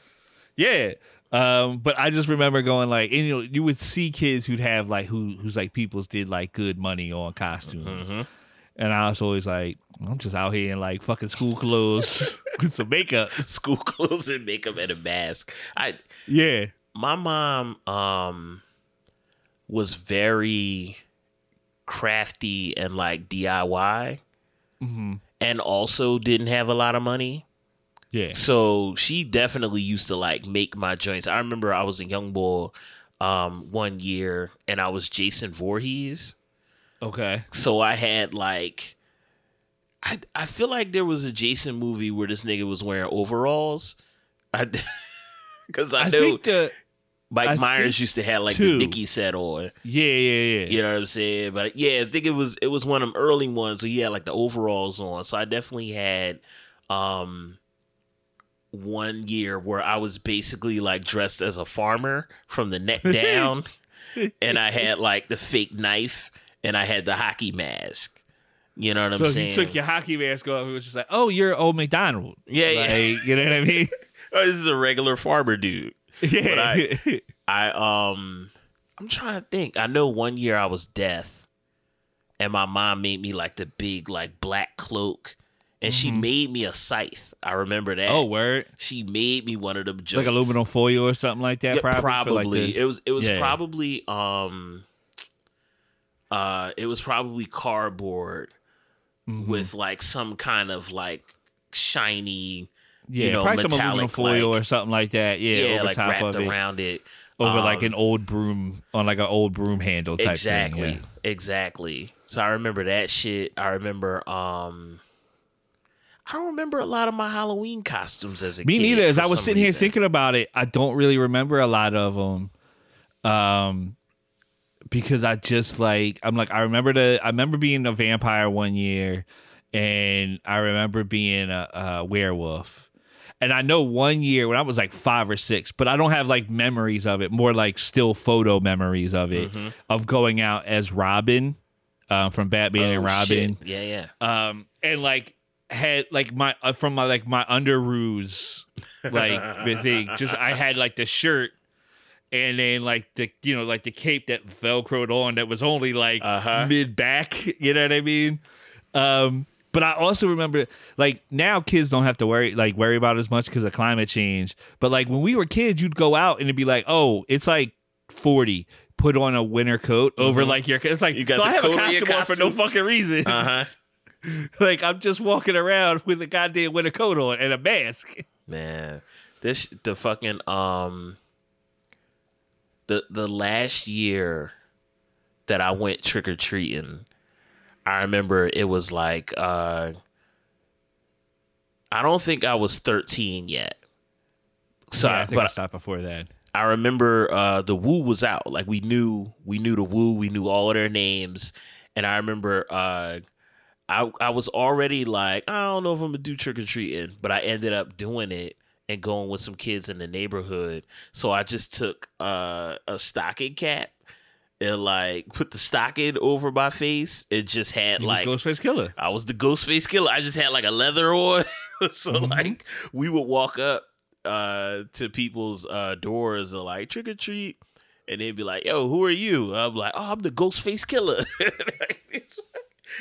yeah. Um, but I just remember going like, and you know, you would see kids who'd have like who who's like people's did like good money on costumes, mm-hmm. and I was always like, I'm just out here in like fucking school clothes with some makeup, school clothes and makeup and a mask. I yeah, my mom um was very crafty and like D I Y, mm-hmm. and also didn't have a lot of money. Yeah. So she definitely used to like make my joints. I remember I was a young boy um, one year and I was Jason Voorhees. Okay. So I had like, I I feel like there was a Jason movie where this nigga was wearing overalls. I because I, I know the, Mike I Myers used to have like too. the Dickie set on. Yeah, yeah, yeah. You know what I'm saying? But yeah, I think it was it was one of them early ones. So he had like the overalls on. So I definitely had. Um, one year where I was basically like dressed as a farmer from the neck down, and I had like the fake knife and I had the hockey mask. You know what so I'm saying? So you took your hockey mask off, it was just like, oh, you're old McDonald. Yeah, like, yeah. You know what I mean? Oh, this is a regular farmer dude. Yeah. But I, I, um, I'm trying to think. I know one year I was deaf, and my mom made me like the big like black cloak. And she mm-hmm. made me a scythe. I remember that. Oh, word! She made me one of them jokes. Like aluminum foil or something like that. Yeah, probably. probably. Like it was. It was yeah. probably. Um. Uh. It was probably cardboard mm-hmm. with like some kind of like shiny. Yeah, you know, probably metallic, some aluminum foil like, or something like that. Yeah, yeah, over like top wrapped of around it. it. Over um, like an old broom, on like an old broom handle type exactly, thing. Exactly. Yeah. Exactly. So I remember that shit. I remember. Um. I don't remember a lot of my Halloween costumes as a Me kid. Me neither. As I was sitting reason. here thinking about it, I don't really remember a lot of them, um, because I just like I'm like I remember the I remember being a vampire one year, and I remember being a, a werewolf, and I know one year when I was like five or six, but I don't have like memories of it. More like still photo memories of it mm-hmm. of going out as Robin, uh, from Batman oh, and Robin. Shit. Yeah, yeah, um, and like. Had like my uh, from my like my underoos like thing. Just I had like the shirt, and then like the you know like the cape that velcroed on that was only like uh-huh. mid back. You know what I mean? Um, but I also remember like now kids don't have to worry like worry about it as much because of climate change. But like when we were kids, you'd go out and it'd be like, oh, it's like forty. Put on a winter coat over mm-hmm. like your. It's like you got so the I have a costume, costume on for no fucking reason. Uh huh. Like I'm just walking around with a goddamn winter coat on and a mask. Man, this the fucking um the the last year that I went trick or treating, I remember it was like uh I don't think I was thirteen yet. So yeah, I think but I stopped before that. I remember uh the Woo was out. Like we knew we knew the Woo, we knew all of their names, and I remember uh I, I was already like, I don't know if I'm going to do trick-or-treating, but I ended up doing it and going with some kids in the neighborhood. So I just took uh, a stocking cap and, like, put the stocking over my face. It just had, you like... Ghostface Killer. I was the Ghostface Killer. I just had, like, a leather on. So, mm-hmm. like, we would walk up uh, to people's uh, doors and, like, trick-or-treat. And they'd be like, yo, who are you? I'm like, oh, I'm the Ghostface Killer. Like, it's...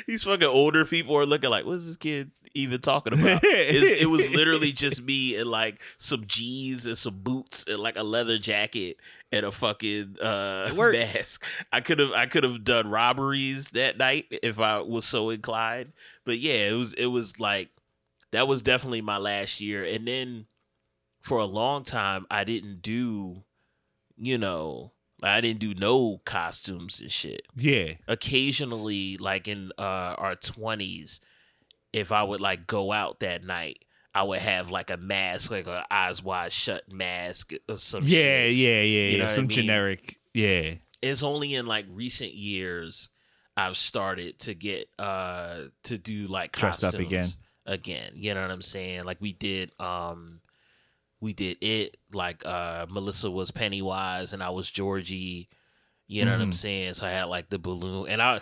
These fucking older people are looking like, what's this kid even talking about? It's, it was literally just me in like some G's and some boots and like a leather jacket and a fucking uh, mask. I could have I could have done robberies that night if I was so inclined. But yeah, it was it was like that was definitely my last year. And then for a long time, I didn't do, you know. I didn't do no costumes and shit. Yeah. Occasionally, like in uh, our twenties, if I would like go out that night, I would have like a mask, like an eyes wide shut mask or some yeah, shit. Yeah, yeah, yeah. You know some I mean? generic. Yeah. It's only in like recent years I've started to get uh to do like dressed costumes up again. Again. You know what I'm saying? Like we did um we did it. Like uh, Melissa was Pennywise and I was Georgie. You know mm. what I'm saying? So I had like the balloon, and I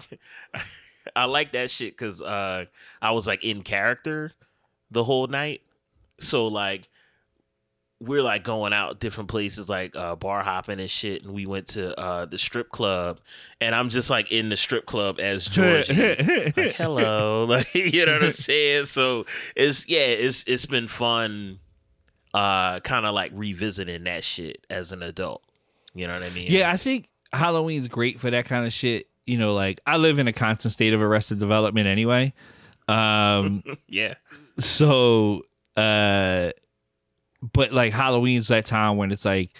I like that shit because uh, I was like in character the whole night. So like we're like going out different places, like uh, bar hopping and shit, and we went to uh, the strip club, and I'm just like in the strip club as Georgie, like hello, like you know what I'm saying. So it's yeah, it's it's been fun, uh, kind of like revisiting that shit as an adult. You know what I mean? Yeah, I think Halloween's great for that kind of shit. You know, like I live in a constant state of arrested development anyway. Um, yeah. So, uh, but like Halloween's that time when it's like,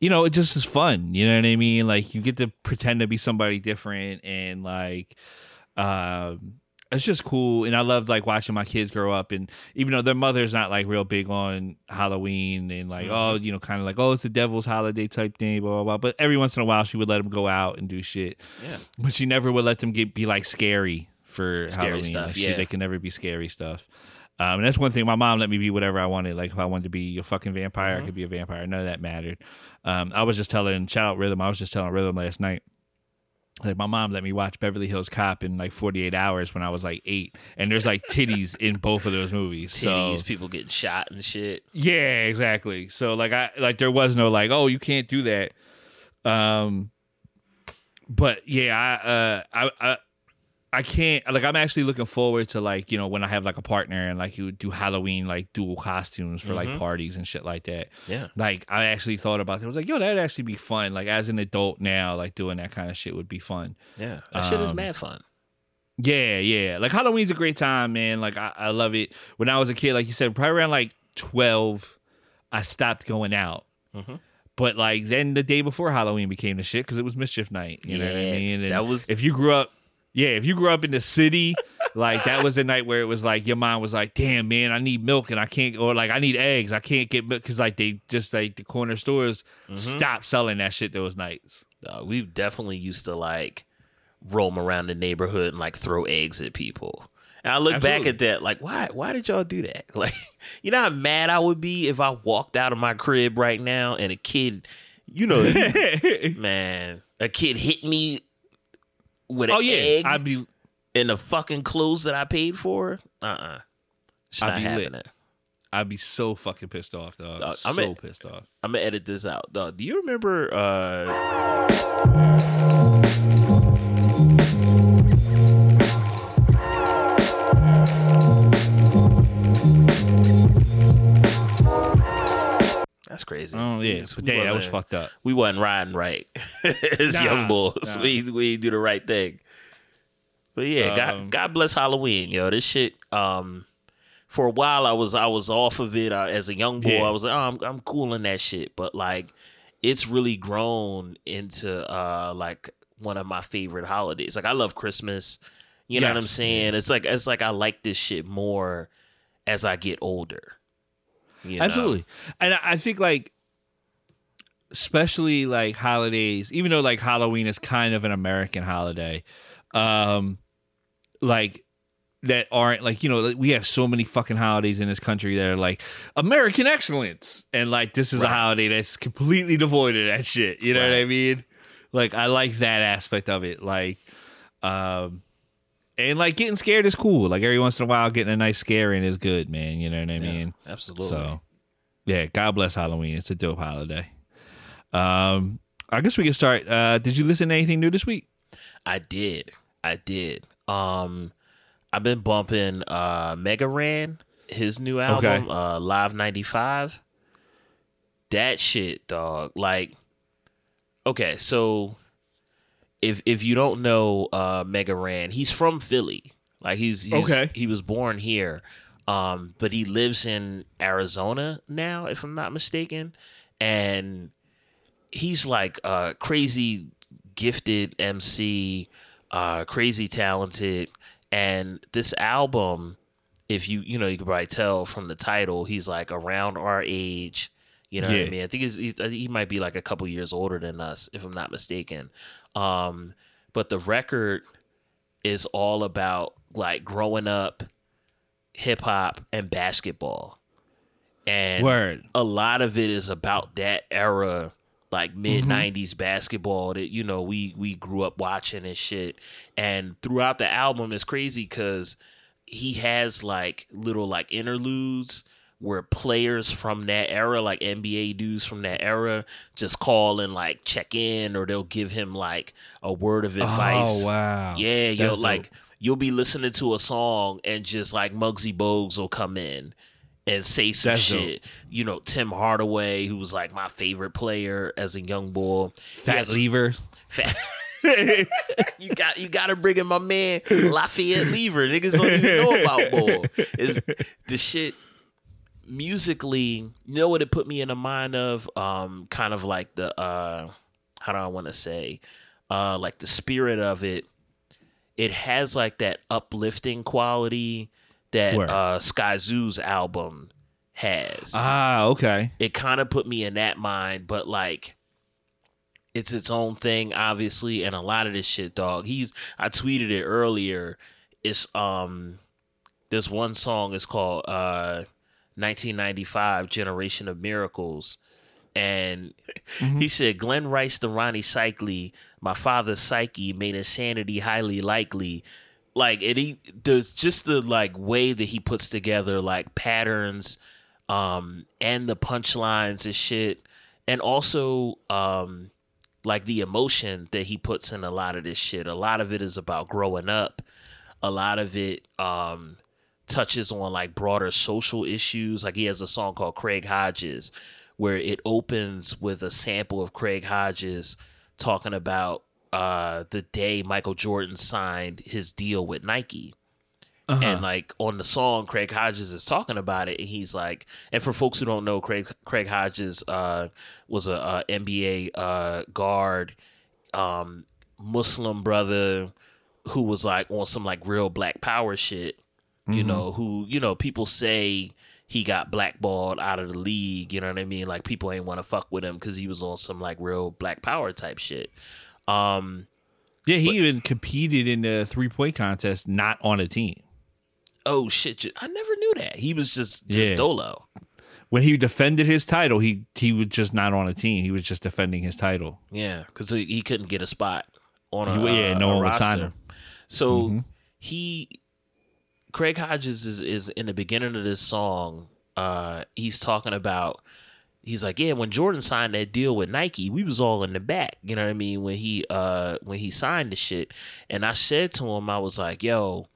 you know, it just is fun. You know what I mean? Like you get to pretend to be somebody different, and like, um, it's just cool. And I love like watching my kids grow up, and even though their mother's not like real big on Halloween and like, mm-hmm. oh, you know, kind of like, oh, it's the devil's holiday type thing, blah, blah, blah. But every once in a while she would let them go out and do shit. Yeah. But she never would let them get, be like scary for scary Halloween. Stuff. Like, yeah. Shit, they can never be scary stuff. Um, and that's one thing. My mom let me be whatever I wanted. Like if I wanted to be a fucking vampire, mm-hmm. I could be a vampire. None of that mattered. Um, I was just telling shout out Rhythm. I was just telling Rhythm last night. Like my mom let me watch Beverly Hills Cop in like forty-eight hours when I was like eight, and there's like titties in both of those movies. Titties, so, people getting shot and shit. Yeah, exactly. So like I like there was no like, oh, you can't do that. Um, but yeah, I uh I I, I can't like I'm actually looking forward to like you know when I have like a partner and like you would do Halloween like dual costumes for mm-hmm. like parties and shit like that. Yeah, like I actually thought about that. I was like, yo, that'd actually be fun. Like as an adult now, like doing that kind of shit would be fun. Yeah, that um, shit is mad fun. Yeah, yeah. Like Halloween's a great time, man. Like I, I love it. When I was a kid, like you said, probably around like twelve, I stopped going out. Mm-hmm. But like then the day before Halloween became the shit because it was Mischief Night. You yeah, know what I mean? And that was if you grew up. Yeah, if you grew up in the city, like that was the night where it was like your mom was like, "Damn, man, I need milk and I can't," or like, "I need eggs, I can't get milk," because like they just like the corner stores mm-hmm. stopped selling that shit those nights. Uh, we definitely used to like roam around the neighborhood and like throw eggs at people. And I look Absolutely. back at that like, why? Why did y'all do that? Like, you know how mad I would be if I walked out of my crib right now and a kid, you know, man, a kid hit me. With an oh, yeah. egg I'd be in the fucking clothes that I paid for. Uh uh-uh. uh. I'd be happening. I'd be so fucking pissed off, dog. dog I'm so a, pissed off. I'm gonna edit this out, dog. Do you remember? uh That's crazy. Oh yeah, yeah, that was fucked up. We wasn't riding right as nah, young boys. Nah. We we do the right thing. But yeah, um, God God bless Halloween, yo. This shit. Um, for a while I was I was off of it uh, as a young boy. Yeah. I was like, oh, I'm I'm cool in that shit. But like, it's really grown into uh like one of my favorite holidays. Like I love Christmas. You know yes. what I'm saying? It's like it's like I like this shit more as I get older. You know. Absolutely. And I think like especially like holidays, even though like Halloween is kind of an American holiday, um like that aren't like, you know, like, we have so many fucking holidays in this country that are like American excellence, and like this is right. a holiday that's completely devoid of that shit. You know right. what I mean? Like I like that aspect of it. Like um and like getting scared is cool. Like every once in a while, getting a nice scaring is good, man. You know what I mean? Yeah, absolutely. So, yeah. God bless Halloween. It's a dope holiday. Um, I guess we can start. Uh, did you listen to anything new this week? I did. I did. Um, I've been bumping uh, Mega Ran, his new album, okay. uh, Live ninety-five. That shit, dog. Like, okay, so. If if you don't know uh, Mega Ran, he's from Philly. Like he's, he's okay. He was born here, um, but he lives in Arizona now, if I'm not mistaken. And he's like a crazy gifted M C, uh, crazy talented. And this album, if you you know you can probably tell from the title, he's like around our age. You know yeah. what I mean? I think he's, he's, he might be like a couple years older than us, if I'm not mistaken. Um, but the record is all about like growing up, hip hop and basketball. And Word. a lot of it is about that era, like mid-nineties mm-hmm. basketball that, you know, we we grew up watching and shit. And throughout the album, it's crazy because he has like little like interludes where players from that era, like N B A dudes from that era, just call and like check in, or they'll give him like a word of advice. Oh, wow. Yeah, that's yo, dope. Like you'll be listening to a song and just like Muggsy Bogues will come in and say some that's shit. Dope. You know, Tim Hardaway, who was like my favorite player as a young boy. Fat Lever. Fat you got you got to bring in my man Lafayette Lever. Niggas don't even know about boy. It's the shit. Musically, you know what it put me in the mind of? Um, kind of like the, uh, how do I want to say? Uh, like the spirit of it. It has like that uplifting quality that uh, Sky Zoo's album has. Ah, okay. It kind of put me in that mind, but like it's its own thing, obviously. And a lot of this shit, dog. He's, I tweeted it earlier. It's, um, this one song is called, uh, nineteen ninety-five Generation of Miracles, and mm-hmm. he said Glenn Rice to Ronnie Cycle, my father's psyche made insanity highly likely. Like, and he there's just the like way that he puts together like patterns um and the punchlines and shit, and also um like the emotion that he puts in a lot of this shit. A lot of it is about growing up. A lot of it um touches on like broader social issues. Like he has a song called Craig Hodges where it opens with a sample of Craig Hodges talking about uh the day Michael Jordan signed his deal with Nike. Uh-huh. And like on the song, Craig Hodges is talking about it, and he's like, and for folks who don't know, Craig Craig Hodges uh was a, a N B A uh guard, um Muslim brother who was like on some like real black power shit. You mm-hmm. know, who, you know, people say he got blackballed out of the league. You know what I mean? Like, people ain't want to fuck with him because he was on some, like, real black power type shit. Um, yeah, he but, even competed in the three-point contest not on a team. Oh, shit. I never knew that. He was just, just yeah. dolo. When he defended his title, he, he was just not on a team. He was just defending his title. Yeah, because he, he couldn't get a spot on a roster. Yeah, uh, no one would sign him. So, mm-hmm. he... Craig Hodges is, is in the beginning of this song. Uh, he's talking about, he's like, yeah, when Jordan signed that deal with Nike, we was all in the back. You know what I mean? When he uh, when he signed the shit. And I said to him, I was like, yo,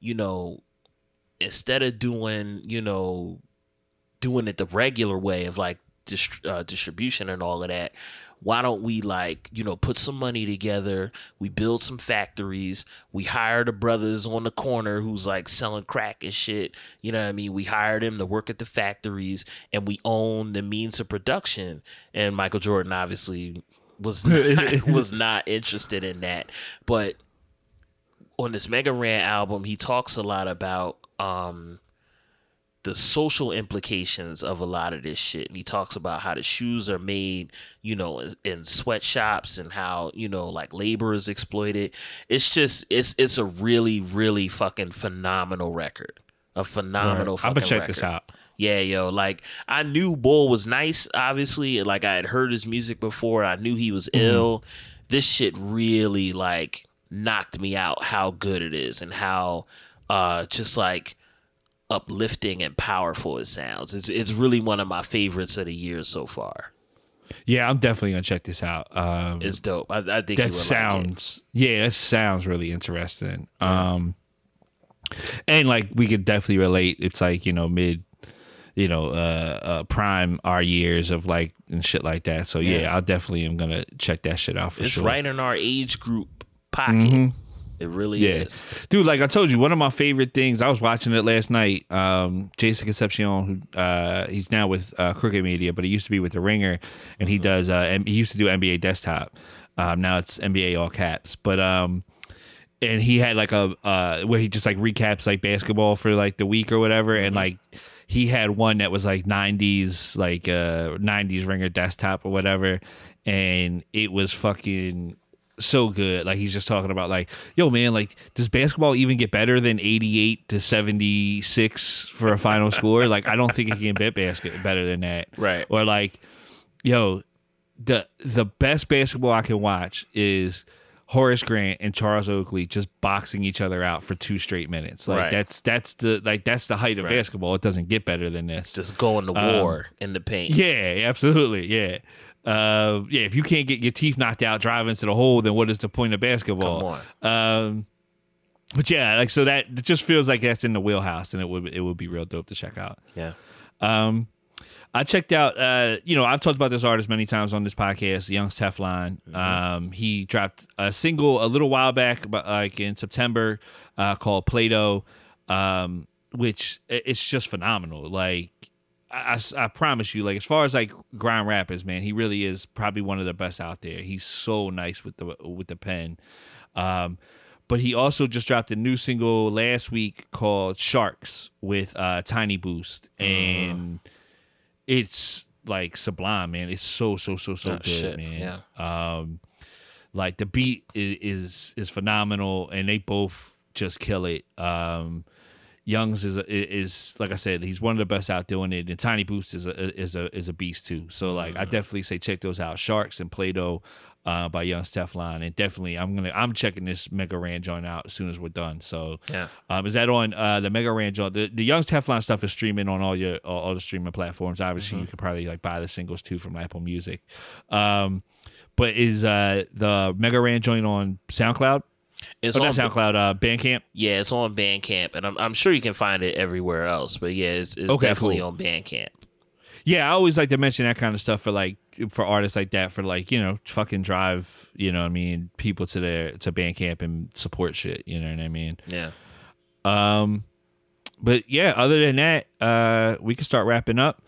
you know, instead of doing, you know, doing it the regular way of like dist- uh, distribution and all of that, why don't we, like, you know, put some money together, we build some factories, we hire the brothers on the corner who's, like, selling crack and shit, you know what I mean? We hire them to work at the factories, and we own the means of production. And Michael Jordan obviously was not, was not interested in that. But on this Mega Ran album, he talks a lot about... um the social implications of a lot of this shit. And he talks about how the shoes are made, you know, in, in sweatshops, and how, you know, like labor is exploited. It's just, it's it's a really, really fucking phenomenal record. A phenomenal right. fucking record. I'm gonna check this out. Yeah, yo, like, I knew Bull was nice, obviously. Like, I had heard his music before. I knew he was mm. ill. This shit really, like, knocked me out how good it is, and how uh, just, like, uplifting and powerful it sounds. It's it's really one of my favorites of the year so far. Yeah, I'm definitely gonna check this out. Um, it's dope. I, I think that you would sounds. Like it. Yeah, that sounds really interesting. Yeah. Um, and like we could definitely relate. It's like, you know, mid, you know, uh, uh prime our years of like and shit like that. So yeah, yeah I definitely am gonna check that shit out for it's sure. It's right in our age group pocket. Mm-hmm. It really yeah. is. Dude, like I told you, one of my favorite things, I was watching it last night, um, Jason Concepcion, who, uh, he's now with uh, Crooked Media, but he used to be with The Ringer, and he mm-hmm. does, uh, M- he used to do N B A Desktop. Um, now it's N B A All Caps. But, um, and he had like a, uh, where he just like recaps like basketball for like the week or whatever, and mm-hmm. like he had one that was like nineties, like uh, nineties Ringer Desktop or whatever, and it was fucking... so good. Like, he's just talking about, like, yo, man, like, does basketball even get better than eighty-eight to seventy-six for a final score? Like, I don't think it can get basket better than that. Right. Or, like, yo, the the best basketball I can watch is Horace Grant and Charles Oakley just boxing each other out for two straight minutes. Like, right. that's that's the like that's the height of right. basketball. It doesn't get better than this. Just going to um, war in the paint. Yeah, absolutely. Yeah. Uh, yeah, if you can't get your teeth knocked out driving into the hole, then what is the point of basketball? Come on. Um, but yeah, like, so that it just feels like that's in the wheelhouse, and it would it would be real dope to check out. Yeah. Um, I checked out, uh, you know, I've talked about this artist many times on this podcast, Young Teflon. Mm-hmm. Um, he dropped a single a little while back, but like in September, uh, called Play-Doh, um, which it's just phenomenal. Like, I, I, I promise you, like, as far as like grind rappers, man, he really is probably one of the best out there. He's so nice with the with the pen. Um, but he also just dropped a new single last week called Sharks with uh, Tiny Boost. And... Mm. It's like sublime, man. It's so so so so oh, good, shit. man. Yeah. Um, like the beat is, is is phenomenal, and they both just kill it. Um, Young's is is like I said, he's one of the best out doing it, and Tiny Boost is a is a is a beast too. So like, mm-hmm. I definitely say check those out. Sharks and Play-Doh uh, by Young Teflon, and definitely I'm gonna I'm checking this Mega Ran joint out as soon as we're done. So yeah, um, is that on uh, the Mega Ran joint? The, the Young Teflon stuff is streaming on all your all, all the streaming platforms. Obviously, mm-hmm. you could probably like buy the singles too from Apple Music. Um, but is uh, the Mega Ran joint on SoundCloud? It's oh, on SoundCloud, uh, Bandcamp. Yeah, it's on Bandcamp, and I'm I'm sure you can find it everywhere else. But yeah, it's, it's okay, definitely cool. on Bandcamp. Yeah, I always like to mention that kind of stuff for like for artists like that for like you know fucking drive you know what I mean people to their to Bandcamp and support shit you know what I mean. Yeah. Um, but yeah, other than that, uh, we can start wrapping up.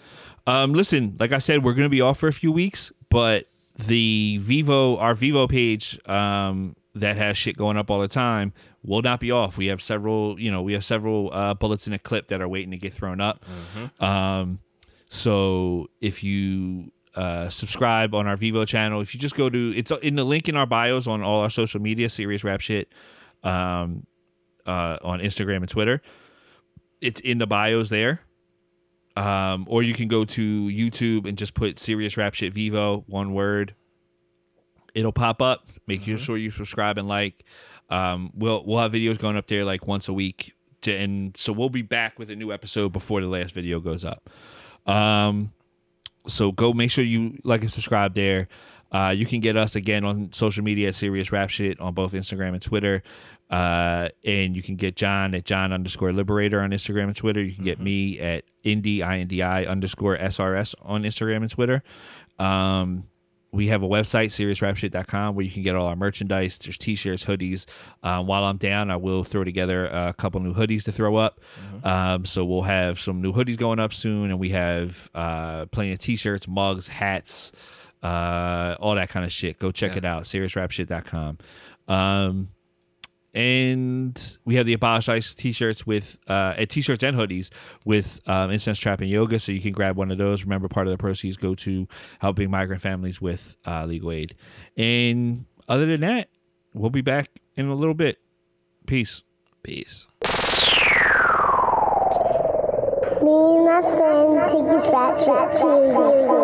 Um, listen, like I said, we're gonna be off for a few weeks, but the Vivo our Vivo page, um. that has shit going up all the time will not be off. We have several, you know, we have several uh, bullets in a clip that are waiting to get thrown up. Mm-hmm. Um, so if you uh, subscribe on our Vivo channel, if you just go to, it's in the link in our bios on all our social media, Serious Rap Shit, um, uh, on Instagram and Twitter. It's in the bios there. Um, or you can go to YouTube and just put Serious Rap Shit Vivo, one word. It'll pop up. Make mm-hmm. sure you subscribe and like. Um, we'll we'll have videos going up there like once a week, to, and so we'll be back with a new episode before the last video goes up. Um, so go make sure you like and subscribe there. Uh, you can get us again on social media at Serious Rap Shit on both Instagram and Twitter, uh, and you can get John at John underscore Liberator on Instagram and Twitter. You can mm-hmm. get me at Indi I N D I underscore S R S on Instagram and Twitter. Um, We have a website, serious rap shit dot com, where you can get all our merchandise. There's t-shirts, hoodies. Um, while I'm down, I will throw together a couple new hoodies to throw up. Mm-hmm. Um, so we'll have some new hoodies going up soon, and we have uh, plenty of t-shirts, mugs, hats, uh, all that kind of shit. Go check yeah. it out, serious rap shit dot com. Um, and we have the Abolish ICE t-shirts with uh, t-shirts and hoodies with um, Incense Trap and Yoga, so you can grab one of those. Remember, part of the proceeds go to helping migrant families with uh, legal aid. And other than that, we'll be back in a little bit. Peace. Peace. Me and my friend take this rat, rat,